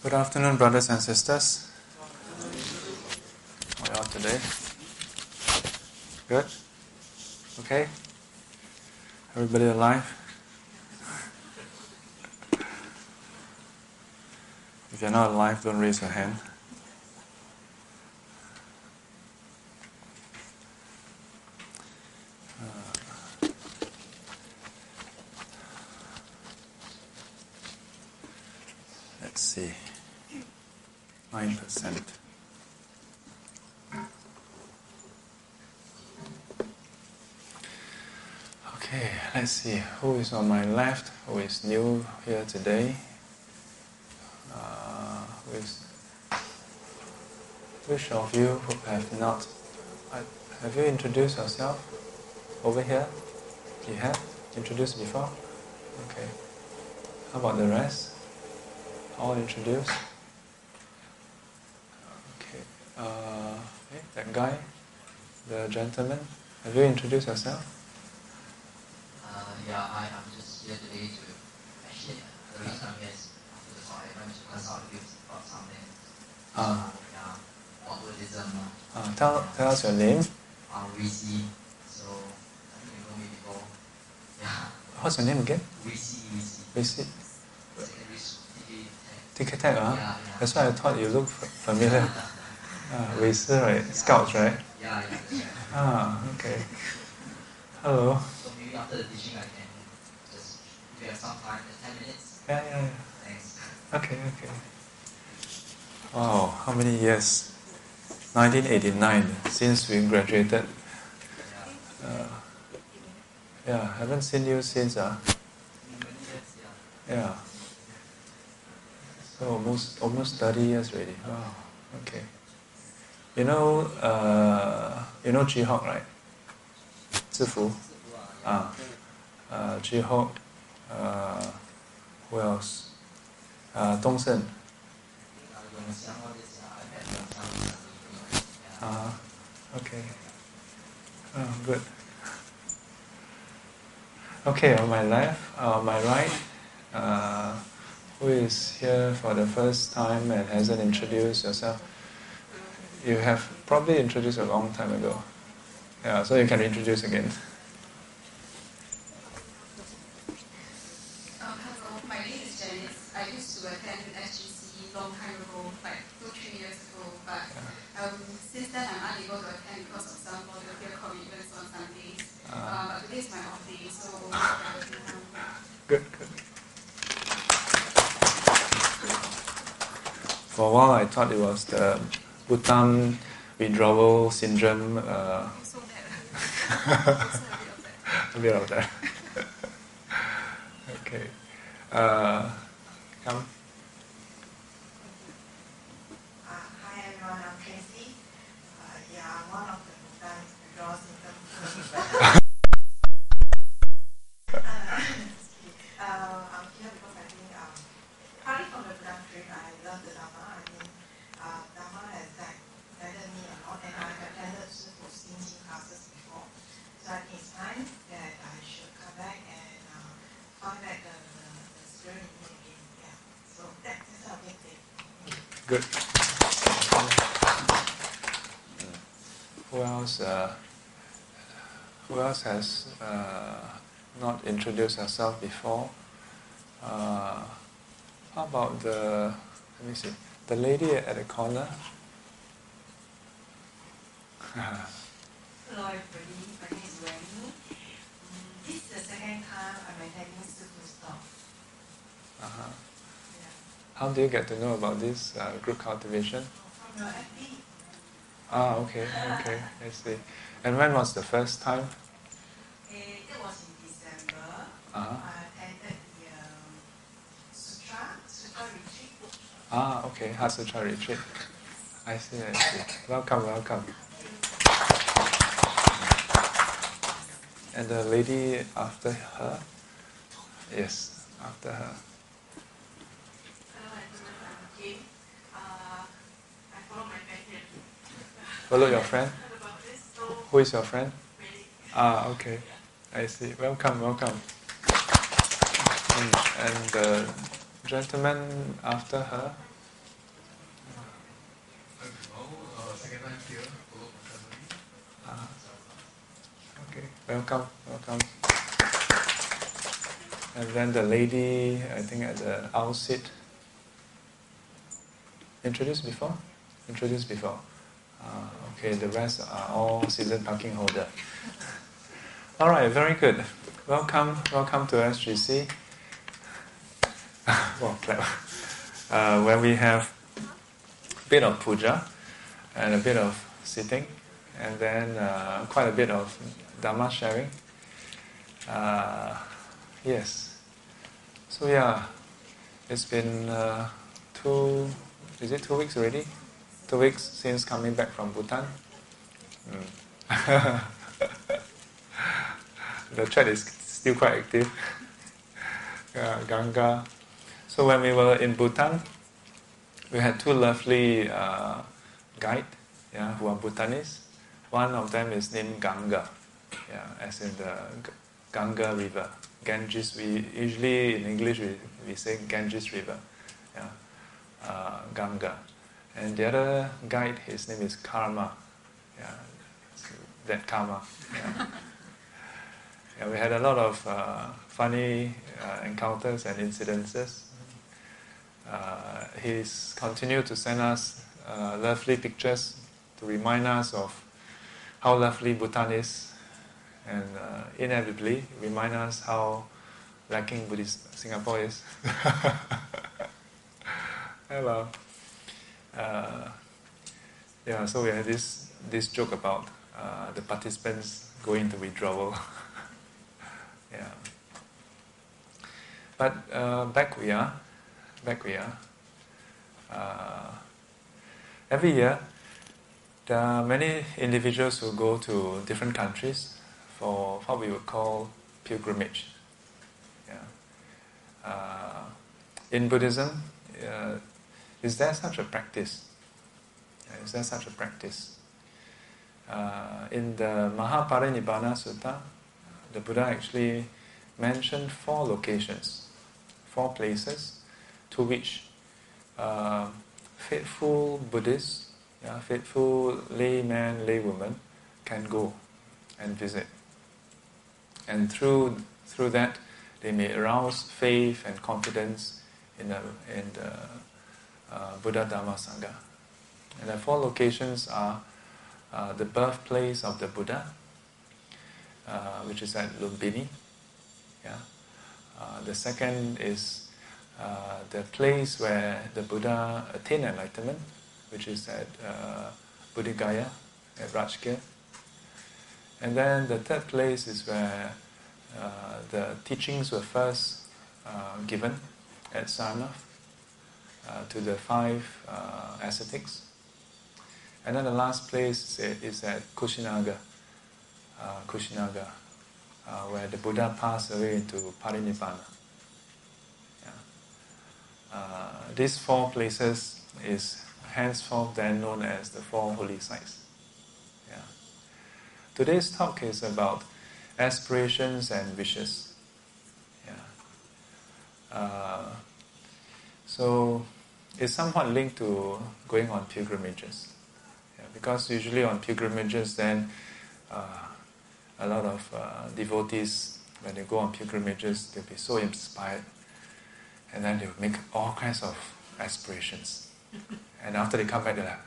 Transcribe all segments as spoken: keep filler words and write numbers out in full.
Good afternoon, brothers and sisters. How are you today? Good? Okay? Everybody alive? If you're not alive, don't raise your hand. Let's see. Nine percent. Okay, let's see who is on my left, who is new here today. Uh, who is, which of you who have not? I, have you introduced yourself over here? You have introduced before. Okay. How about the rest? All introduced. Uh, hey, that guy, the gentleman, have you introduced yourself? Uh, yeah, I am just here today to actually the reason I'm here is after the talk I went to consult about something. Ah, yeah, about Buddhism. Uh, tell yeah. tell us your name. Uh, Wisi. So I think you know me before. Yeah. What's your name again? Wisi. Wisi. Secondary school. Ticket tech. Huh? Yeah, yeah. That's why I thought you looked familiar. Ah, Vesak, right? Yeah. Scouts, right? Yeah, yeah, yeah. Ah, okay. Hello. So maybe after the teaching I can just, if you have some time, just ten minutes? Yeah, yeah, yeah. Thanks. Okay, okay. Wow, how many years? nineteen eighty-nine, since we graduated. Yeah. Uh, yeah, haven't seen you since, ah? Uh, yeah. So almost, almost thirty years already. Wow, okay. You know, uh, you know Ji Hong, right? Zifu. Ah, uh, Ji Hong. Uh, who else? Uh, Dongsheng. Ah, okay. Oh, good. Okay, on my left, uh, on my right, uh, who is here for the first time and hasn't introduced yourself? You have probably introduced a long time ago. Yeah, so you can introduce again. Um, hello, my name is Janice. I used to attend S G C long time ago, like two, three years ago, but yeah. um, since then I'm unable to attend because of some volunteer commitments on Sundays. Uh, uh, but today is my off day, so... Good, good. For a while I thought it was the Bhutan withdrawal syndrome. Uh, also a bit of that. Okay. Uh, come. Uh, hi everyone, I'm Tracy. Uh, yeah, I'm one of the Bhutan withdrawal syndrome. uh, uh, I'm here because I think, um, partly from the Bhutan trip, I love the Dhamma. I mean, Uh, Dhamma has like guided me a lot, and I have attended Shifu teaching classes before. So I think it's time that I should come back and uh, find back the, the, the spirit in me again. Yeah. So that, that's our big thing. Good. Who else? Uh, who else has uh, not introduced herself before? Uh, how about the? Let me see. The lady at the corner. Hello everybody, my name is Wendy. This is the second time I'm attending Sifu talk. Uh-huh. Yeah. How do you get to know about this uh, group cultivation? From your F B. Ah, okay, okay, I see. And when was the first time? Uh, it was in December. Uh-huh. I attended the um, Sutra, Sutra retreat. Ah, okay, Hasutra retreat. I see, I see. Welcome, welcome. And the lady after her? Yes, after her. Hello, I'm Kim. Uh, I follow my friend here. Follow your friend? Who is your friend? Ah, okay. I see. Welcome, welcome. And the uh, gentleman after her? Welcome, welcome. And then the lady, I think at the outset. Introduced before? Introduced before. Uh, okay, the rest are all season parking holder. All right, very good. Welcome, welcome to S G C. Well, clever. Uh, where we have a bit of puja and a bit of sitting, and then uh, quite a bit of Dhamma sharing. Uh, yes. So yeah, it's been uh, two, is it two weeks already? Two weeks since coming back from Bhutan. Mm. The chat is still quite active. Uh, Ganga. So when we were in Bhutan, we had two lovely uh, guides, yeah, who are Bhutanese. One of them is named Ganga. Yeah, as in the G- Ganga River, Ganges. We usually in English we, we say Ganges River, yeah, uh, Ganga. And the other guide, his name is Karma, yeah, that Karma. Yeah. Yeah, we had a lot of uh, funny uh, encounters and incidences. Uh, he's continued to send us uh, lovely pictures to remind us of how lovely Bhutan is. And uh, inevitably remind us how lacking Buddhist Singapore is. Hello. Uh, yeah, so we had this this joke about uh, the participants going into withdrawal. Yeah. But uh, back we are, back we are. Uh, every year, there are many individuals who go to different countries for what we would call pilgrimage. Yeah. Uh, in Buddhism, uh, is there such a practice? Yeah, is there such a practice? Uh, in the Mahaparinibbana Sutta, the Buddha actually mentioned four locations, four places to which uh, faithful Buddhists, yeah, faithful laymen, laywomen can go and visit. And through through that, they may arouse faith and confidence in the, in the uh, Buddha, Dhamma, Sangha. And the four locations are uh, the birthplace of the Buddha, uh, which is at Lumbini. Yeah. Uh, the second is uh, the place where the Buddha attained enlightenment, which is at uh, Bodh Gaya, at Rajgir. And then the third place is where uh, the teachings were first uh, given at Sarnath uh, to the five uh, ascetics. And then the last place is at Kushinagar, uh, Kushinagar, uh, where the Buddha passed away into Parinibbana. Yeah. Uh, these four places is henceforth then known as the four holy sites. Today's talk is about aspirations and wishes. Yeah. Uh, so it's somewhat linked to going on pilgrimages. Yeah, because usually on pilgrimages then uh, a lot of uh, devotees, when they go on pilgrimages, they'll be so inspired and then they'll make all kinds of aspirations. And after they come back, they're like,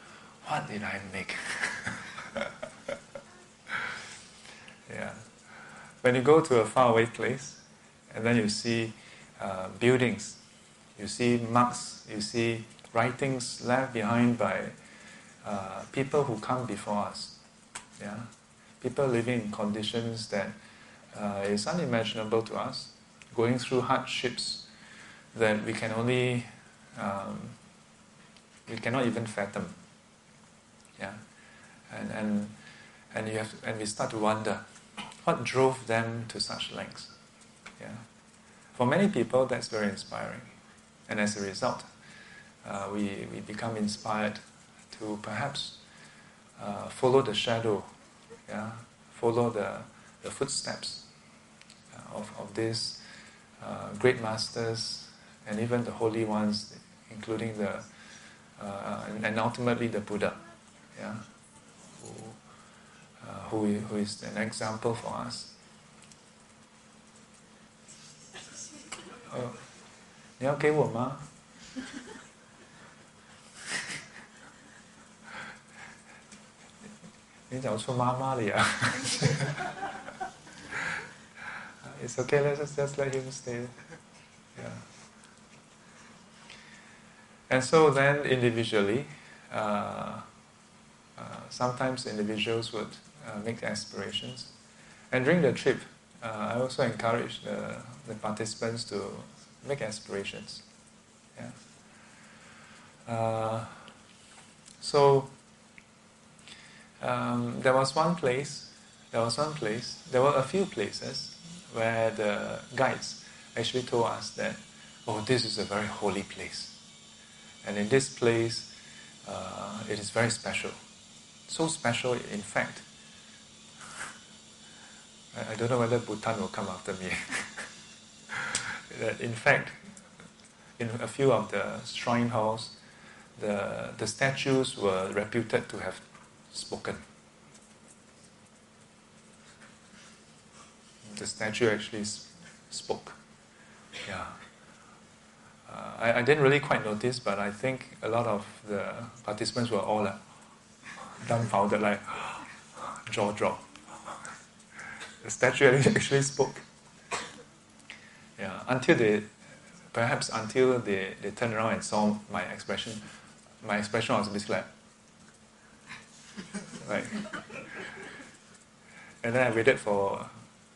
what did I make? Yeah. When you go to a faraway place and then you see uh, buildings, you see marks, you see writings left behind by uh, people who come before us. Yeah, people living in conditions that uh, is unimaginable to us, going through hardships that we can only um, we cannot even fathom. Yeah, and and and you have to, and we start to wonder. What drove them to such lengths? Yeah. For many people, that's very inspiring. And as a result, uh, we, we become inspired to perhaps uh, follow the shadow, yeah? Follow the, the footsteps of, of these uh, great masters and even the holy ones, including the, uh, and ultimately the Buddha, yeah? Who uh, who, who is an example for us. Oh. 你要给我吗? It's okay, let's just, just let him stay. Yeah. And so then individually, uh, uh, sometimes individuals would uh, make aspirations. And during the trip, uh, I also encourage the, the participants to make aspirations. Yeah. Uh, so um, there was one place, there was one place, there were a few places where the guides actually told us that, oh, this is a very holy place. And in this place, uh, it is very special. So special, in fact. I, I don't know whether Bhutan will come after me. That in fact, in a few of the shrine halls, the, the statues were reputed to have spoken. The statue actually spoke. Yeah. Uh, I, I didn't really quite notice, but I think a lot of the participants were all like dumbfounded, like jaw drop. The statue actually spoke. Yeah, until they, perhaps until they, they turned around and saw my expression, my expression was basically like, like, and then I waited for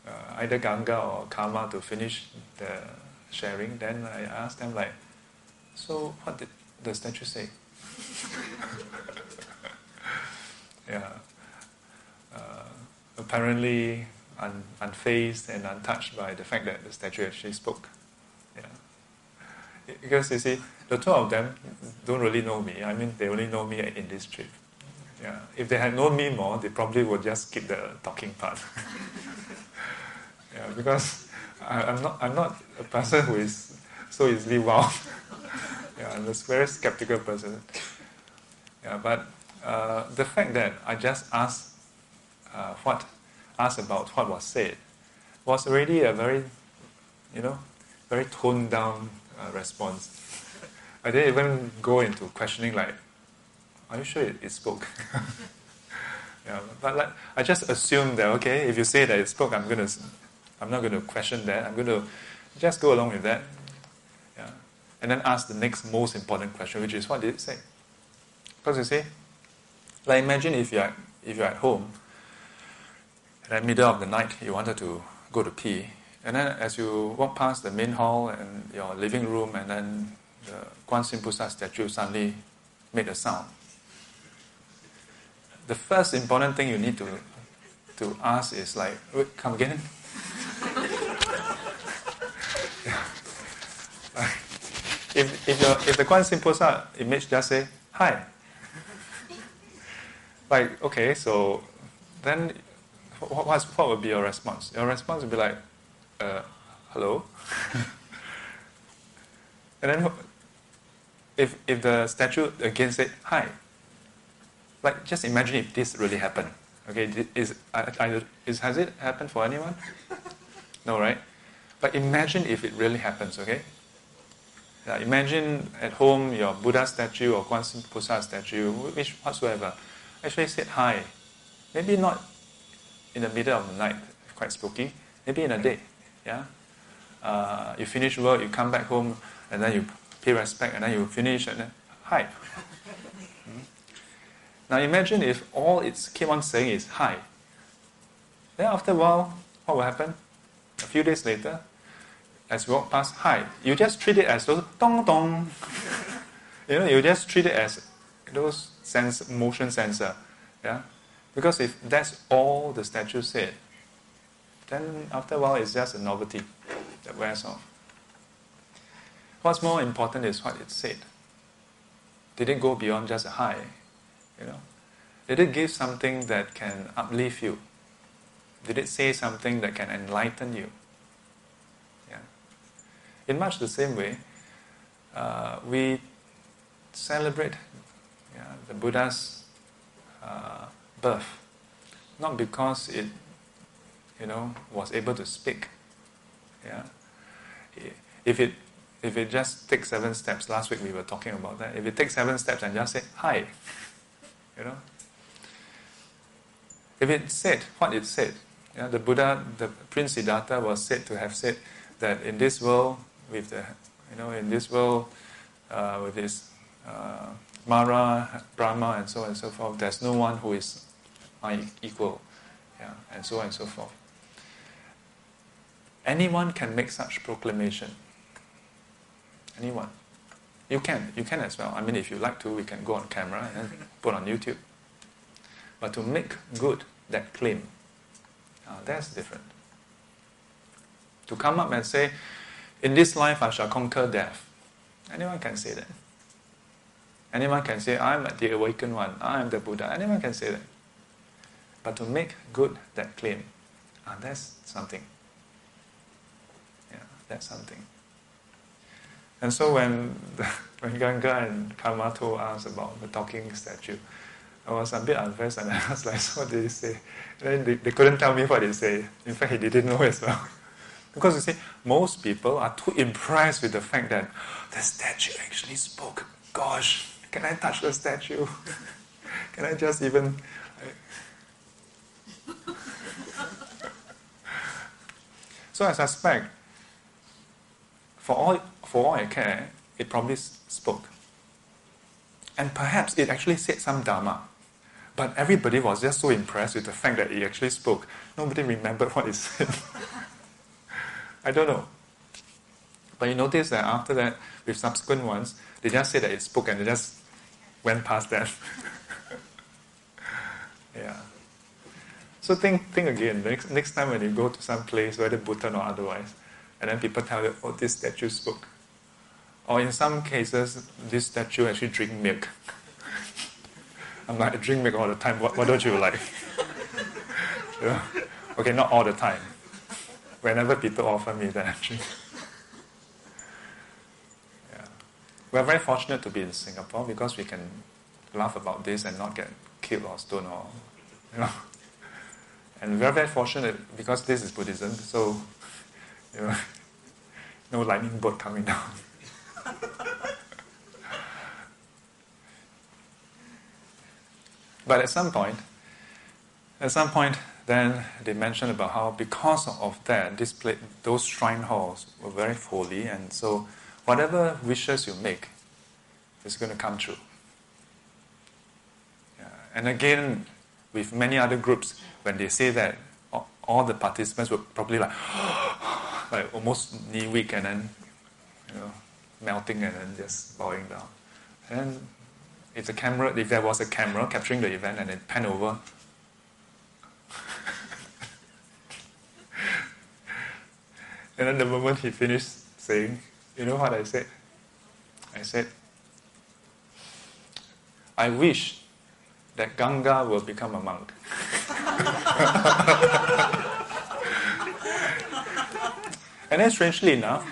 uh, either Ganga or Karma to finish the sharing. Then I asked them like, so what did the statue say? Yeah, uh, apparently un- unfazed and untouched by the fact that the statue actually spoke. Yeah, because you see, the two of them don't really know me. I mean, they only know me in this trip. Yeah, if they had known me more, they probably would just skip the talking part. Yeah, because. I'm not. I'm not a person who is so easily wowed. Yeah, I'm a very skeptical person. Yeah, but uh, the fact that I just asked uh, what, asked about what was said, was already a very, you know, very toned down uh, response. I didn't even go into questioning like, are you sure it, it spoke? Yeah, but like, I just assumed that okay, if you say that it spoke, I'm gonna. I'm not going to question that. I'm going to just go along with that. Yeah. And then ask the next most important question, which is, what did it say? Because you see, like imagine if you're, if you're at home, and in the middle of the night, you wanted to go to pee, and then as you walk past the main hall and your living room, and then the Kuan Yin Pusa statue suddenly made a sound. The first important thing you need to, to ask is like, wait, come again? If if, your, if the Kuan Yin Pusa image just say hi, like okay, so then what what, what would be your response? Your response would be like, uh, hello. And then if if the statue again said hi, like just imagine if this really happened. Okay, is is has it happened for anyone? No, right? But imagine if it really happens. Okay. Yeah, imagine at home your Buddha statue or Kuan Yin Pusa statue, which whatsoever, actually said hi. Maybe not in the middle of the night, quite spooky. Maybe in a day. Yeah. Uh, you finish work, you come back home, and then you pay respect, and then you finish, and then hi. Hmm? Now imagine if all it keep on saying is hi. Then after a while, what will happen? A few days later, as you walk past, hi, you just treat it as those dong dong. You know, you just treat it as those sense, motion sensor. Yeah? Because if that's all the statue said, then after a while it's just a novelty that wears off. What's more important is what it said. Did it go beyond just a hi? You know? Did it give something that can uplift you? Did it say something that can enlighten you? In much the same way, uh, we celebrate yeah, the Buddha's uh, birth not because it, you know, was able to speak. Yeah, if it if it just takes seven steps, last week we were talking about that. If it takes seven steps and just say hi, you know, if it said what it said, yeah, the Buddha, the Prince Siddhartha was said to have said that in this world, with the, you know, in this world, uh, with this uh, Mara, Brahma, and so on and so forth, there's no one who is my equal, yeah, and so on and so forth. Anyone can make such proclamation. Anyone. You can. You can as well. I mean, if you like to, we can go on camera and put on YouTube. But to make good that claim, uh, that's different. To come up and say, in this life I shall conquer death. Anyone can say that. Anyone can say, I am the awakened one. I am the Buddha. Anyone can say that. But to make good that claim, uh, that's something. That's something. And so when when Ganga and Karma told us about the talking statue, I was a bit unversed and I was like, so what did he say? Then they, they couldn't tell me what he said. In fact, he didn't know as well. Because you see, most people are too impressed with the fact that the statue actually spoke. Gosh, can I touch the statue? Can I just even... So I suspect, For all, for all I care, it probably spoke. And perhaps it actually said some Dhamma. But everybody was just so impressed with the fact that it actually spoke. Nobody remembered what it said. I don't know. But you notice that after that, with subsequent ones, they just said that it spoke and they just went past that. Yeah. So think think again. Next, next time when you go to some place, whether Bhutan or otherwise, and then people tell you, oh, this statue spoke. Or in some cases, this statue actually drink milk. I'm like, I drink milk all the time. What, what don't you like? You know? Okay, not all the time. Whenever people offer me that, I drink. Yeah. We're very fortunate to be in Singapore because we can laugh about this and not get killed or stoned or, you know. And we're very fortunate because this is Buddhism, so... You know, no lightning bolt coming down. But at some point, at some point, then they mentioned about how because of that, this place, those shrine halls were very holy, and so whatever wishes you make is going to come true. Yeah. And again, with many other groups, when they say that, all the participants were probably like, like almost knee weak and then, you know, melting and then just bowing down. And if the camera, if there was a camera capturing the event and it pan over, and then the moment he finished saying, you know what I said? I said, I wish that Ganga will become a monk. And then strangely enough,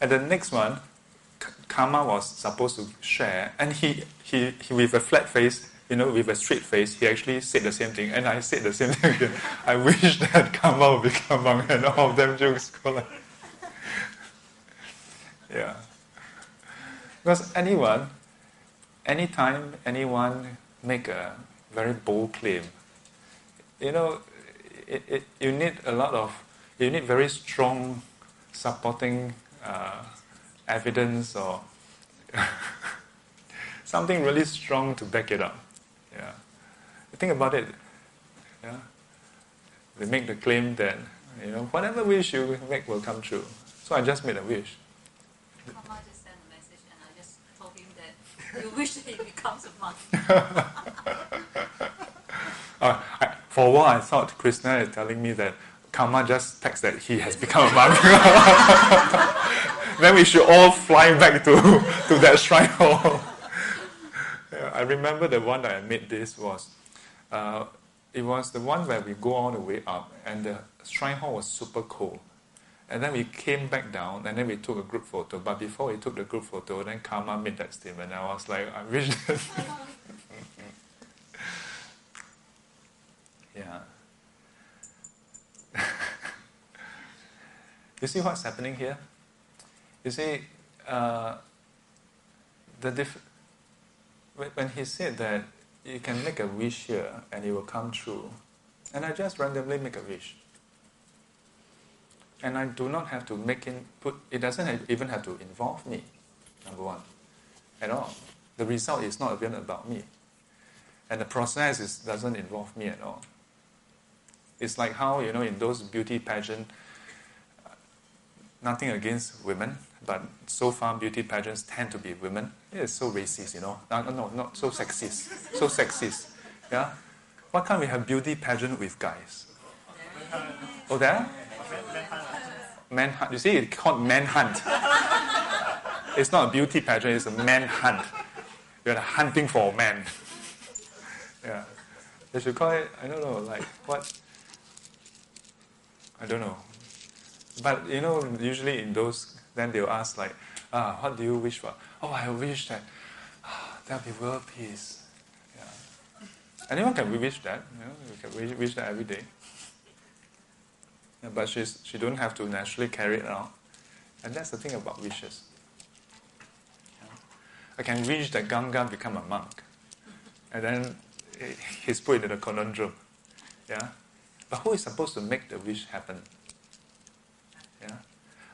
at the next one, Karma was supposed to share, and he, he, he with a flat face, you know, with a straight face, he actually said the same thing, and I said the same thing again. I wish that Karma would become monk, and all of them jokes go like... Yeah. Because anyone, anytime anyone make a very bold claim, you know, it, it, you need a lot of, you need very strong supporting uh, evidence or something really strong to back it up. Yeah, think about it. Yeah, they make the claim that, you know, whatever wish you make will come true. So I just made a wish. Karma just sent a message, and I just told him that you wish that he becomes a monk. Uh, I, for a while I thought Krishna is telling me that Karma just texts that he has become a monk. Then we should all fly back to, to that shrine hall. Yeah, I remember the one that I made this was, uh, it was the one where we go all the way up and the shrine hall was super cold. And then we came back down and then we took a group photo. But before we took the group photo, then Karma made that statement. I was like, I wish that... Yeah, You see what's happening here? You see, uh, the diff when he said that you can make a wish here and it will come true, and I just randomly make a wish. And I do not have to make in, put, it doesn't even have to involve me, number one, at all. The result is not even about me. And the process is, doesn't involve me at all. It's like how, you know, in those beauty pageant, nothing against women, but so far beauty pageants tend to be women. It is so racist, you know. No, no, not so sexist. So sexist, yeah? Why can't we have beauty pageant with guys? Oh, there? Manhunt. You see, it's called manhunt. It's not a beauty pageant, it's a manhunt. You're hunting for a man. Yeah. They should call it, I don't know, like what? I don't know. But, you know, usually in those, then they'll ask like, ah, what do you wish for? Oh, I wish that ah, there'll be world peace. Yeah. Anyone can wish that, you know, you can wish, wish that every day. Yeah, but she's, she don't have to naturally carry it out. And that's the thing about wishes. Yeah. I can wish that Ganga become a monk. And then he's put into the conundrum. Yeah? But who is supposed to make the wish happen? Yeah?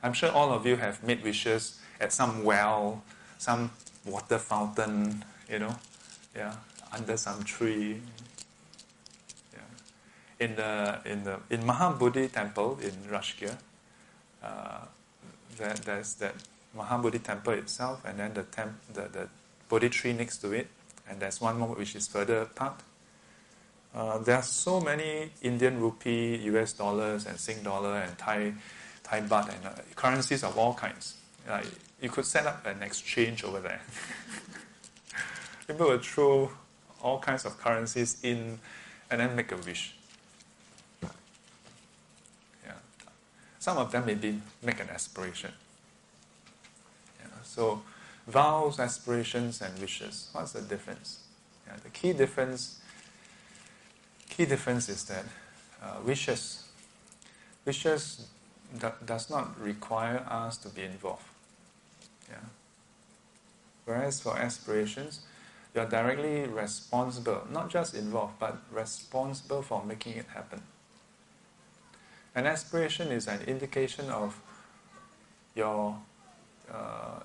I'm sure all of you have made wishes at some well, some water fountain, you know, yeah, under some tree. Yeah. In the in the in Mahabodhi Temple in Rajgir, uh, there, there's that Mahabodhi Temple itself, and then the temp, the, the Bodhi tree next to it. And there's one more which is further apart. Uh, there are so many Indian rupee, U S dollars, and Sing dollar, and Thai, Thai baht, and uh, currencies of all kinds. Uh, you could set up an exchange over there. People would throw all kinds of currencies in, and then make a wish. Yeah. Some of them maybe make an aspiration. Yeah. So. Vows, aspirations, and wishes. What's the difference? Yeah, the key difference, key difference is that uh, wishes, wishes do, does not require us to be involved. Yeah. Whereas for aspirations, you are directly responsible, not just involved, but responsible for making it happen. An aspiration is an indication of your. Uh,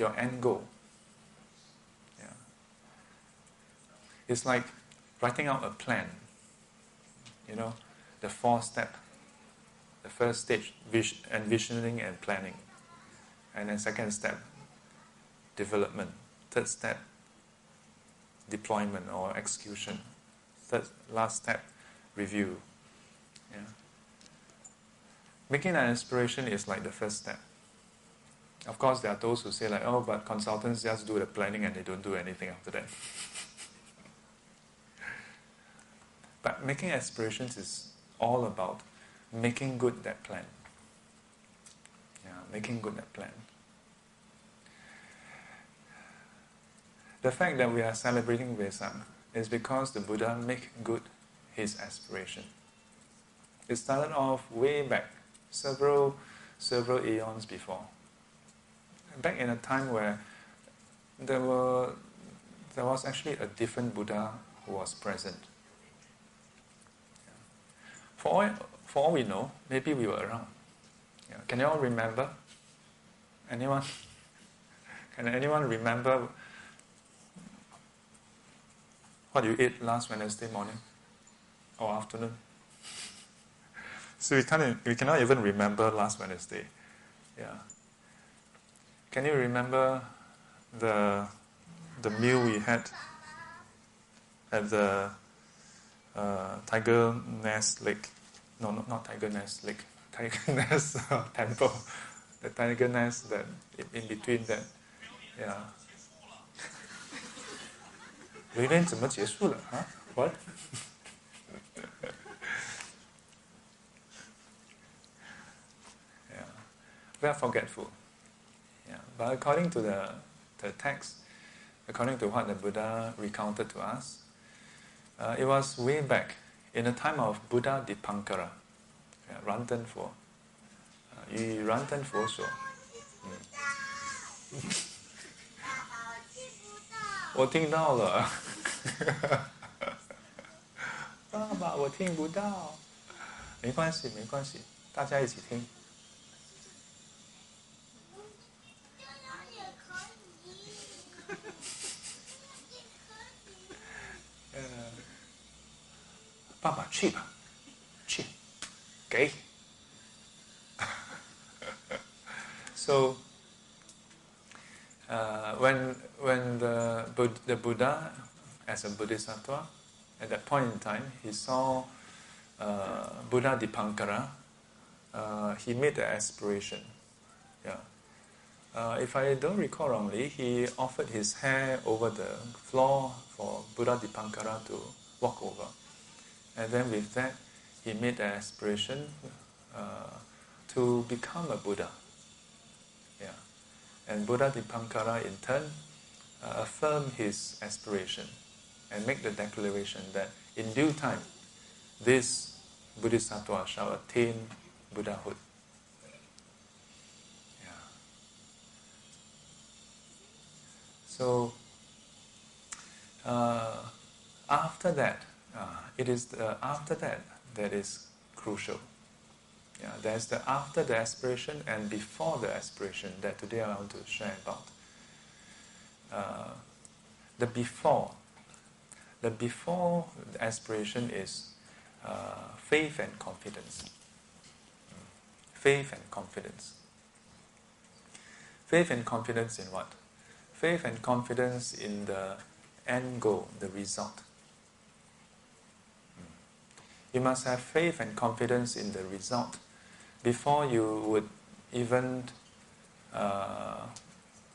Your end goal. Yeah. It's like writing out a plan. You know, the four step, the first stage, vis- envisioning and planning, and then second step, development. Third step, deployment or execution. Third, last step, review. Yeah. Making an aspiration is like the first step. Of course, there are those who say like, oh, but consultants just do the planning and they don't do anything after that. But making aspirations is all about making good that plan. Yeah, making good that plan. The fact that we are celebrating Vesak is because the Buddha made good his aspiration. It started off way back, several, several eons before. Back in a time where there were there was actually a different Buddha who was present. Yeah. For all, for all we know, maybe we were around. Yeah. Can you all remember? Anyone? Can anyone remember what you ate last Wednesday morning or afternoon? So we can't we cannot even remember last Wednesday. Yeah. Can you remember the the meal we had at the uh, Tiger Nest Lake? No, no, not Tiger Nest Lake. Tiger Nest Temple. The Tiger Nest that in between that. Yeah. Huh? What? Yeah. We are forgetful. But according to the, the text, according to what the Buddha recounted to us, uh, it was way back in the time of Buddha Dipankara, yeah, Rantanfo. Uh, y Rantanfo. I heard it. Baba, I can't hear it. Baba, cheap. Cheap. Okay. So, uh, when when the, the Buddha, as a Bodhisattva, at that point in time, he saw uh, Buddha Dipankara, uh, he made the aspiration. Yeah. Uh, if I don't recall wrongly, he offered his hair over the floor for Buddha Dipankara to walk over. And then with that, he made the aspiration uh, to become a Buddha. Yeah. And Buddha Dipankara in turn uh, affirmed his aspiration and make the declaration that in due time, this Bodhisattva shall attain Buddhahood. Yeah. So, uh, after that, Uh, it is the after that that is crucial. Yeah, there's the after the aspiration and before the aspiration that today I want to share about. Uh, the before, the before the aspiration is uh, faith and confidence. Faith and confidence. Faith and confidence in what? Faith and confidence in the end goal, the result. You must have faith and confidence in the result before you would even uh,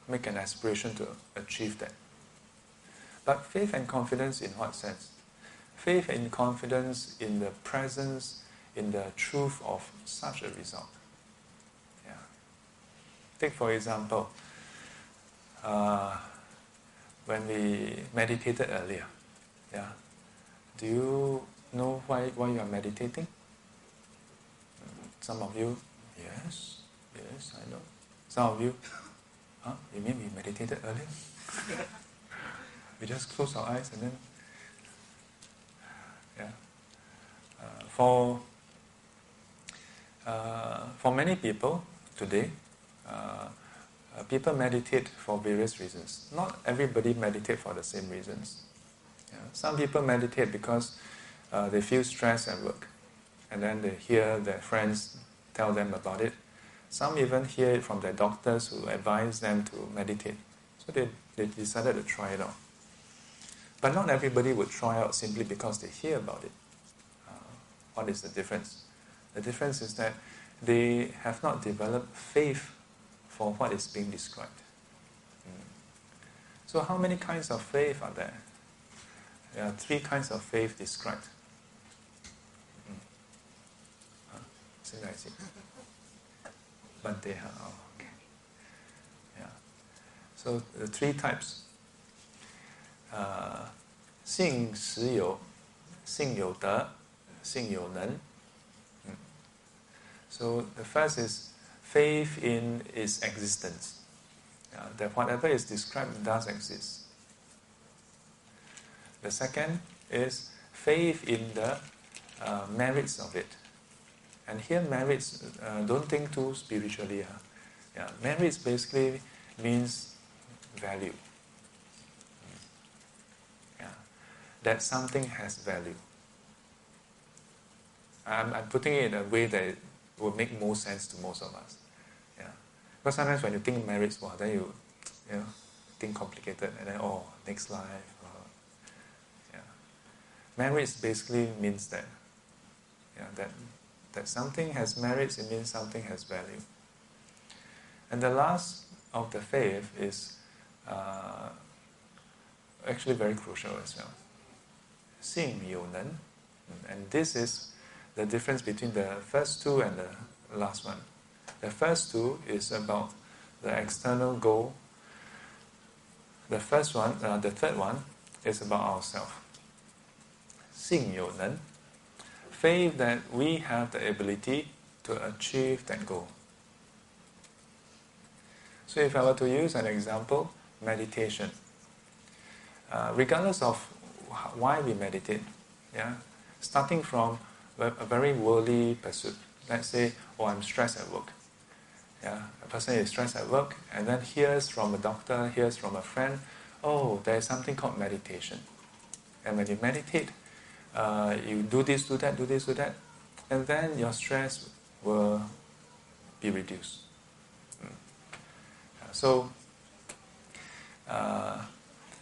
make an aspiration to achieve that. But faith and confidence in what sense? Faith and confidence in the presence, in the truth of such a result. Yeah. Take for example, uh, when we meditated earlier, yeah, do you know why, why you are meditating? Some of you, yes, yes, I know. Some of you, huh? You mean we meditated earlier? We just close our eyes and then, yeah. Uh, for uh, for many people today, uh, people meditate for various reasons. Not everybody meditates for the same reasons. Yeah. Some people meditate because Uh, they feel stress at work, and then they hear their friends tell them about it. Some even hear it from their doctors who advise them to meditate. So they, they decided to try it out. But not everybody would try out simply because they hear about it. Uh, what is the difference? The difference is that they have not developed faith for what is being described. Mm. So how many kinds of faith are there? There are three kinds of faith described. Banteha. Oh, okay. Yeah. So the three types. Uh, Xing Shiyo, Xing Yo De, Xing Yo Nen. So the first is faith in its existence. Yeah, that whatever is described does exist. The second is faith in the uh, merits of it. And here merits, uh, don't think too spiritually. Huh? Yeah, merits basically means value. Yeah, that something has value. I'm, I'm putting it in a way that it will make more sense to most of us. Yeah, because sometimes when you think merits, well, then you, you know, think complicated and then, oh, next life. Merits basically means that, yeah, that that something has merits, it means something has value. And the last of the faith is uh, actually very crucial as well. Xing you nen, and this is the difference between the first two and the last one. The first two is about the external goal. The first one, uh, the third one, is about ourselves. Xing you nen, faith that we have the ability to achieve that goal, So if I were to use an example, meditation. Uh, regardless of why we meditate, yeah, starting from a very worldly pursuit. Let's say, oh, I'm stressed at work. Yeah, a person is stressed at work and then hears from a doctor, hears from a friend, oh, there is something called meditation. And when you meditate, uh, you do this, do that, do this, do that, and then your stress will be reduced. So, uh,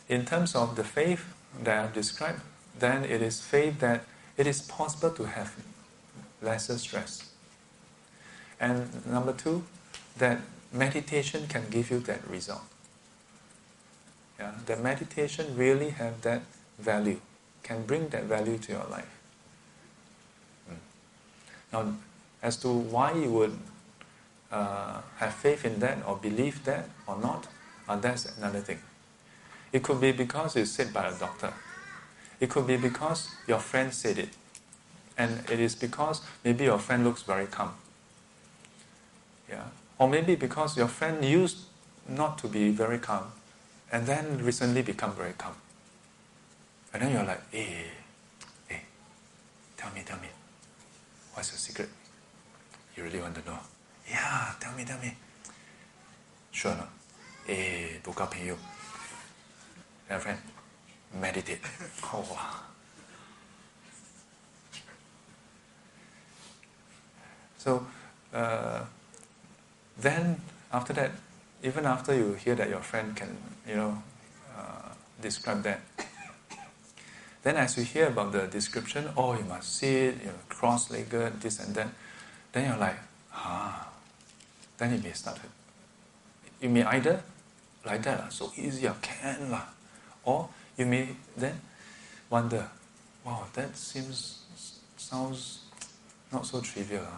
in terms of the faith that I've described, then it is faith that it is possible to have lesser stress. And number two, that meditation can give you that result. Yeah, the meditation really have that value, can bring that value to your life. Mm. Now, as to why you would uh, have faith in that or believe that or not, uh, that's another thing. It could be because it's said by a doctor. It could be because your friend said it. And it is because maybe your friend looks very calm. Yeah. Or maybe because your friend used not to be very calm and then recently become very calm. And then you're like, hey, hey, tell me, tell me. What's your secret? You really want to know? Yeah, tell me, tell me. Sure not? Hey, buka pinyu. Then friend, meditate. Oh, wow. So, uh, then after that, even after you hear that your friend can, you know, uh, describe that, then as you hear about the description, oh, you must sit, you know, cross-legged, this and that, then you're like, ah, then you may start it. You may either like that, so easy, I can lah, or you may then wonder, wow, that seems, sounds not so trivial. Huh?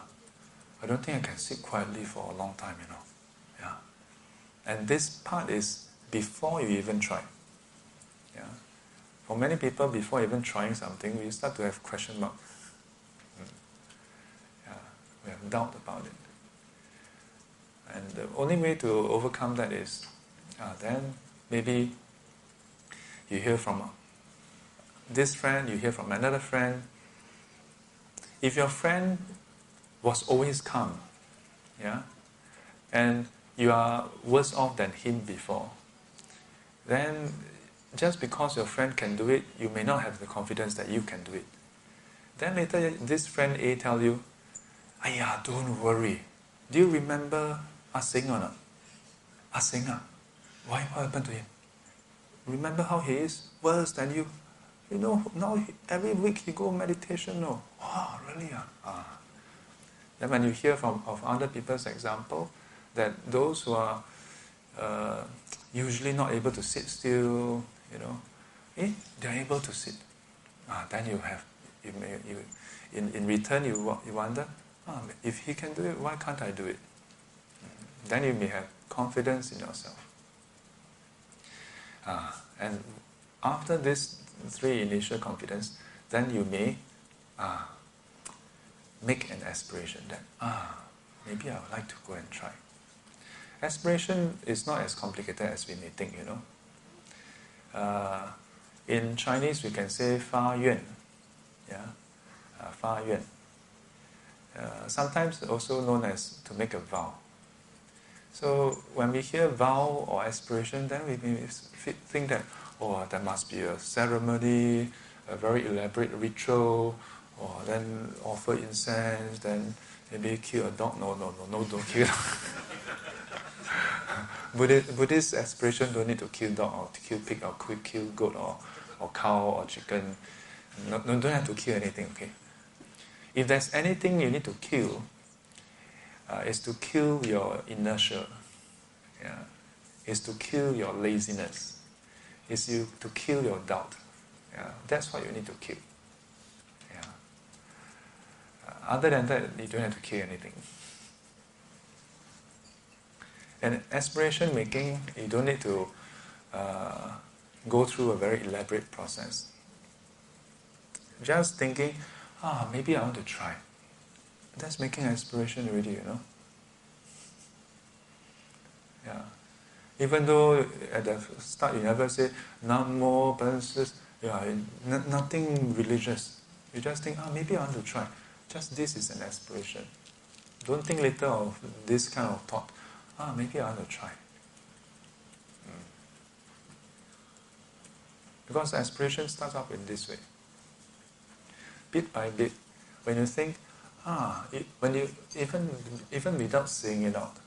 I don't think I can sit quietly for a long time, you know. Yeah. And this part is before you even try. Yeah. For many people, before even trying something, we start to have question mark. Yeah. We have doubt about it. And the only way to overcome that is uh, then maybe you hear from this friend, you hear from another friend. If your friend was always calm, yeah, and you are worse off than him before, then just because your friend can do it, you may not have the confidence that you can do it. Then later, this friend A tell you, "Aiya, don't worry. Do you remember Asanga or not? Asanga, why what happened to him? Remember how he is worse than you? You know now he, every week he go meditation. No, oh really? Ah." ah. Then when you hear from of other people's example, that those who are uh, usually not able to sit still, you know, eh, they are able to sit. Ah, then you have, you may, you, in in return you you wonder, ah, if he can do it, why can't I do it? Then you may have confidence in yourself. Ah, and after this three initial confidence, then you may, ah. make an aspiration that, ah, maybe I would like to go and try. Aspiration is not as complicated as we may think, you know. Uh, in Chinese, we can say fa yuan. Yeah? Uh, fa yuan. Uh, sometimes also known as to make a vow. So when we hear vow or aspiration, then we may think that, oh, there must be a ceremony, a very elaborate ritual, or then offer incense, then maybe kill a dog. No, no, no, no, don't kill. Buddhist, Buddhist aspiration don't need to kill dog or to kill pig or kill goat or, or cow or chicken. No, no, don't have to kill anything, okay? If there's anything you need to kill, uh, it's to kill your inertia. Yeah. It's to kill your laziness. It's you to kill your doubt. Yeah. That's what you need to kill. Other than that, you don't have to kill anything. And aspiration making, you don't need to uh, go through a very elaborate process. Just thinking, ah, maybe I want to try. That's making aspiration already, you know. Yeah. Even though at the start you never say Namo, Pansis, yeah, n- nothing religious. You just think, ah, maybe I want to try. Just this is an aspiration. Don't think later of this kind of thought. Ah, maybe I want to try. Mm. Because aspiration starts up in this way. Bit by bit, when you think, ah, it, when you even even without saying it out,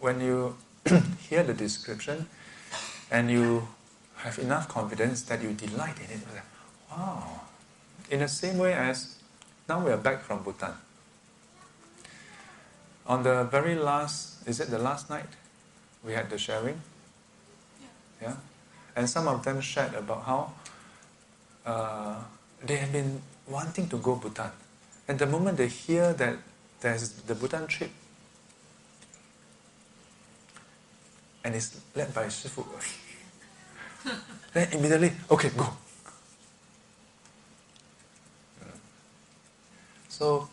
when you hear the description, and you have enough confidence that you delight in it. Wow! In the same way as now we are back from Bhutan. On the very last, is it the last night we had the sharing? Yeah. Yeah? And some of them shared about how uh, they have been wanting to go Bhutan. And the moment they hear that there's the Bhutan trip, and it's led by Shifu, then immediately, okay, go. So,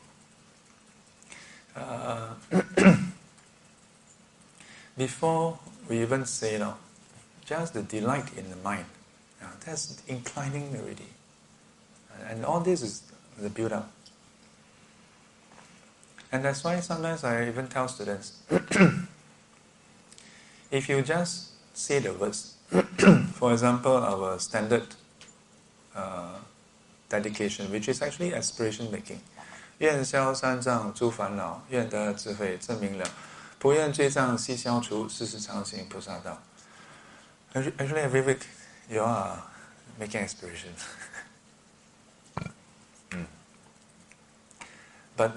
uh, before we even say it out, just the delight in the mind, now, that's inclining already. And all this is the build-up. And that's why sometimes I even tell students, if you just say the words, for example, our standard uh, dedication, which is actually aspiration making. 愿消三障诸烦恼，愿得智慧证明了，不愿罪障悉消除，世事常行菩萨道. Actually, every week you are making aspiration. mm. But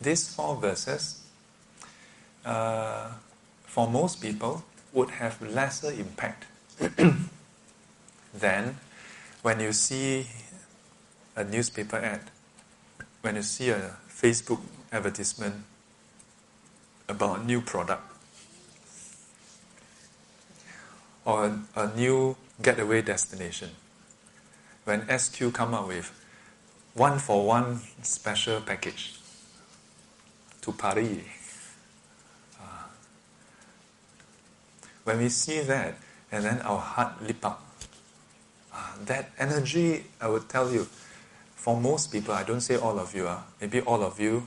these four verses, uh, for most people, would have lesser impact than when you see a newspaper ad, when you see a Facebook advertisement about a new product or a new getaway destination. When S Q come up with one for one special package to Paris. When we see that, and then our heart leap up. Ah, that energy, I would tell you, for most people, I don't say all of you, ah, maybe all of you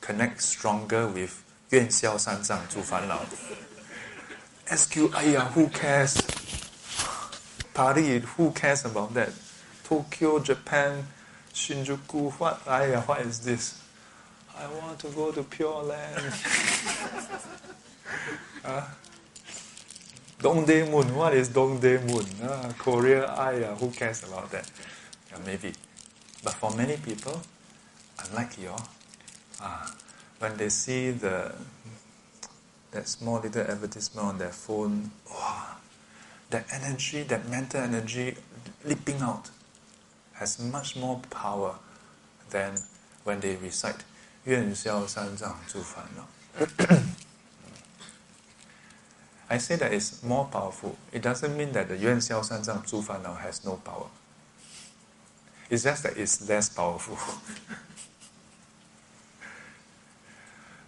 connect stronger with 愿消三障诸烦恼. S Q, aiya, who cares? Paris, who cares about that? Tokyo, Japan, Shinjuku, what, aiya, what is this? I want to go to Pure Land. uh, Dongdaemun, what is Dongdaemun? Ah, Korea, I, uh, who cares about that? Yeah, maybe. But for many people, unlike you, uh, when they see the that small little advertisement on their phone, oh, that energy, that mental energy leaping out has much more power than when they recite 愿消三障诸烦恼. I say that it's more powerful. It doesn't mean that the Yuan Xiao Sanzang Zhu Fan Lao has no power. It's just that it's less powerful.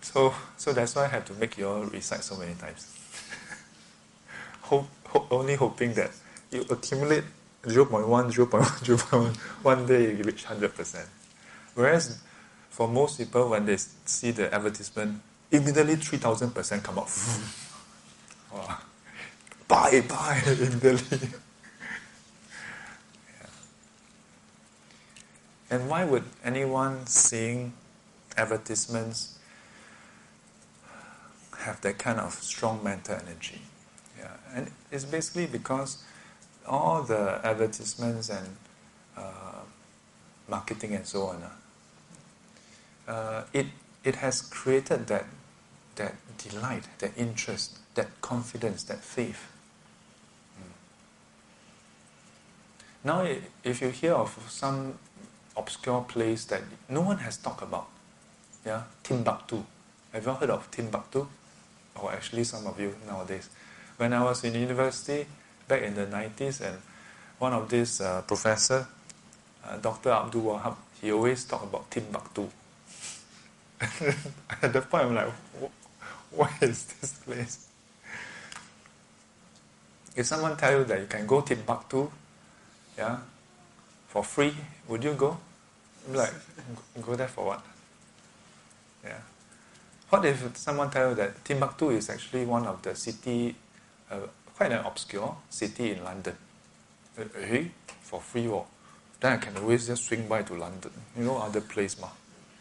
so so that's why I have to make you all recite so many times. hope, hope, only hoping that you accumulate zero point one, zero point one, zero point one, one day you reach one hundred percent. Whereas for most people, when they see the advertisement, immediately three thousand percent come out. Wow. Bye bye in Delhi. Yeah. And why would anyone seeing advertisements have that kind of strong mental energy? Yeah, and it's basically because all the advertisements and uh, marketing and so on, uh, it it has created that that delight, that interest, that confidence, that faith. Mm. Now, if you hear of some obscure place that no one has talked about, yeah, Timbuktu. Have you all heard of Timbuktu? Or actually, some of you nowadays. When I was in university back in the nineties, and one of these uh, professor, uh, Doctor Abdul Wahab, he always talked about Timbuktu. At the point, I'm like, what is this place? If someone tells you that you can go to Timbuktu, yeah, for free, would you go? Like, go there for what? Yeah. What if someone tells you that Timbuktu is actually one of the city, uh, quite an obscure city in London? Uh, hey, for free war. Then I can always just swing by to London. You know, other place, ma.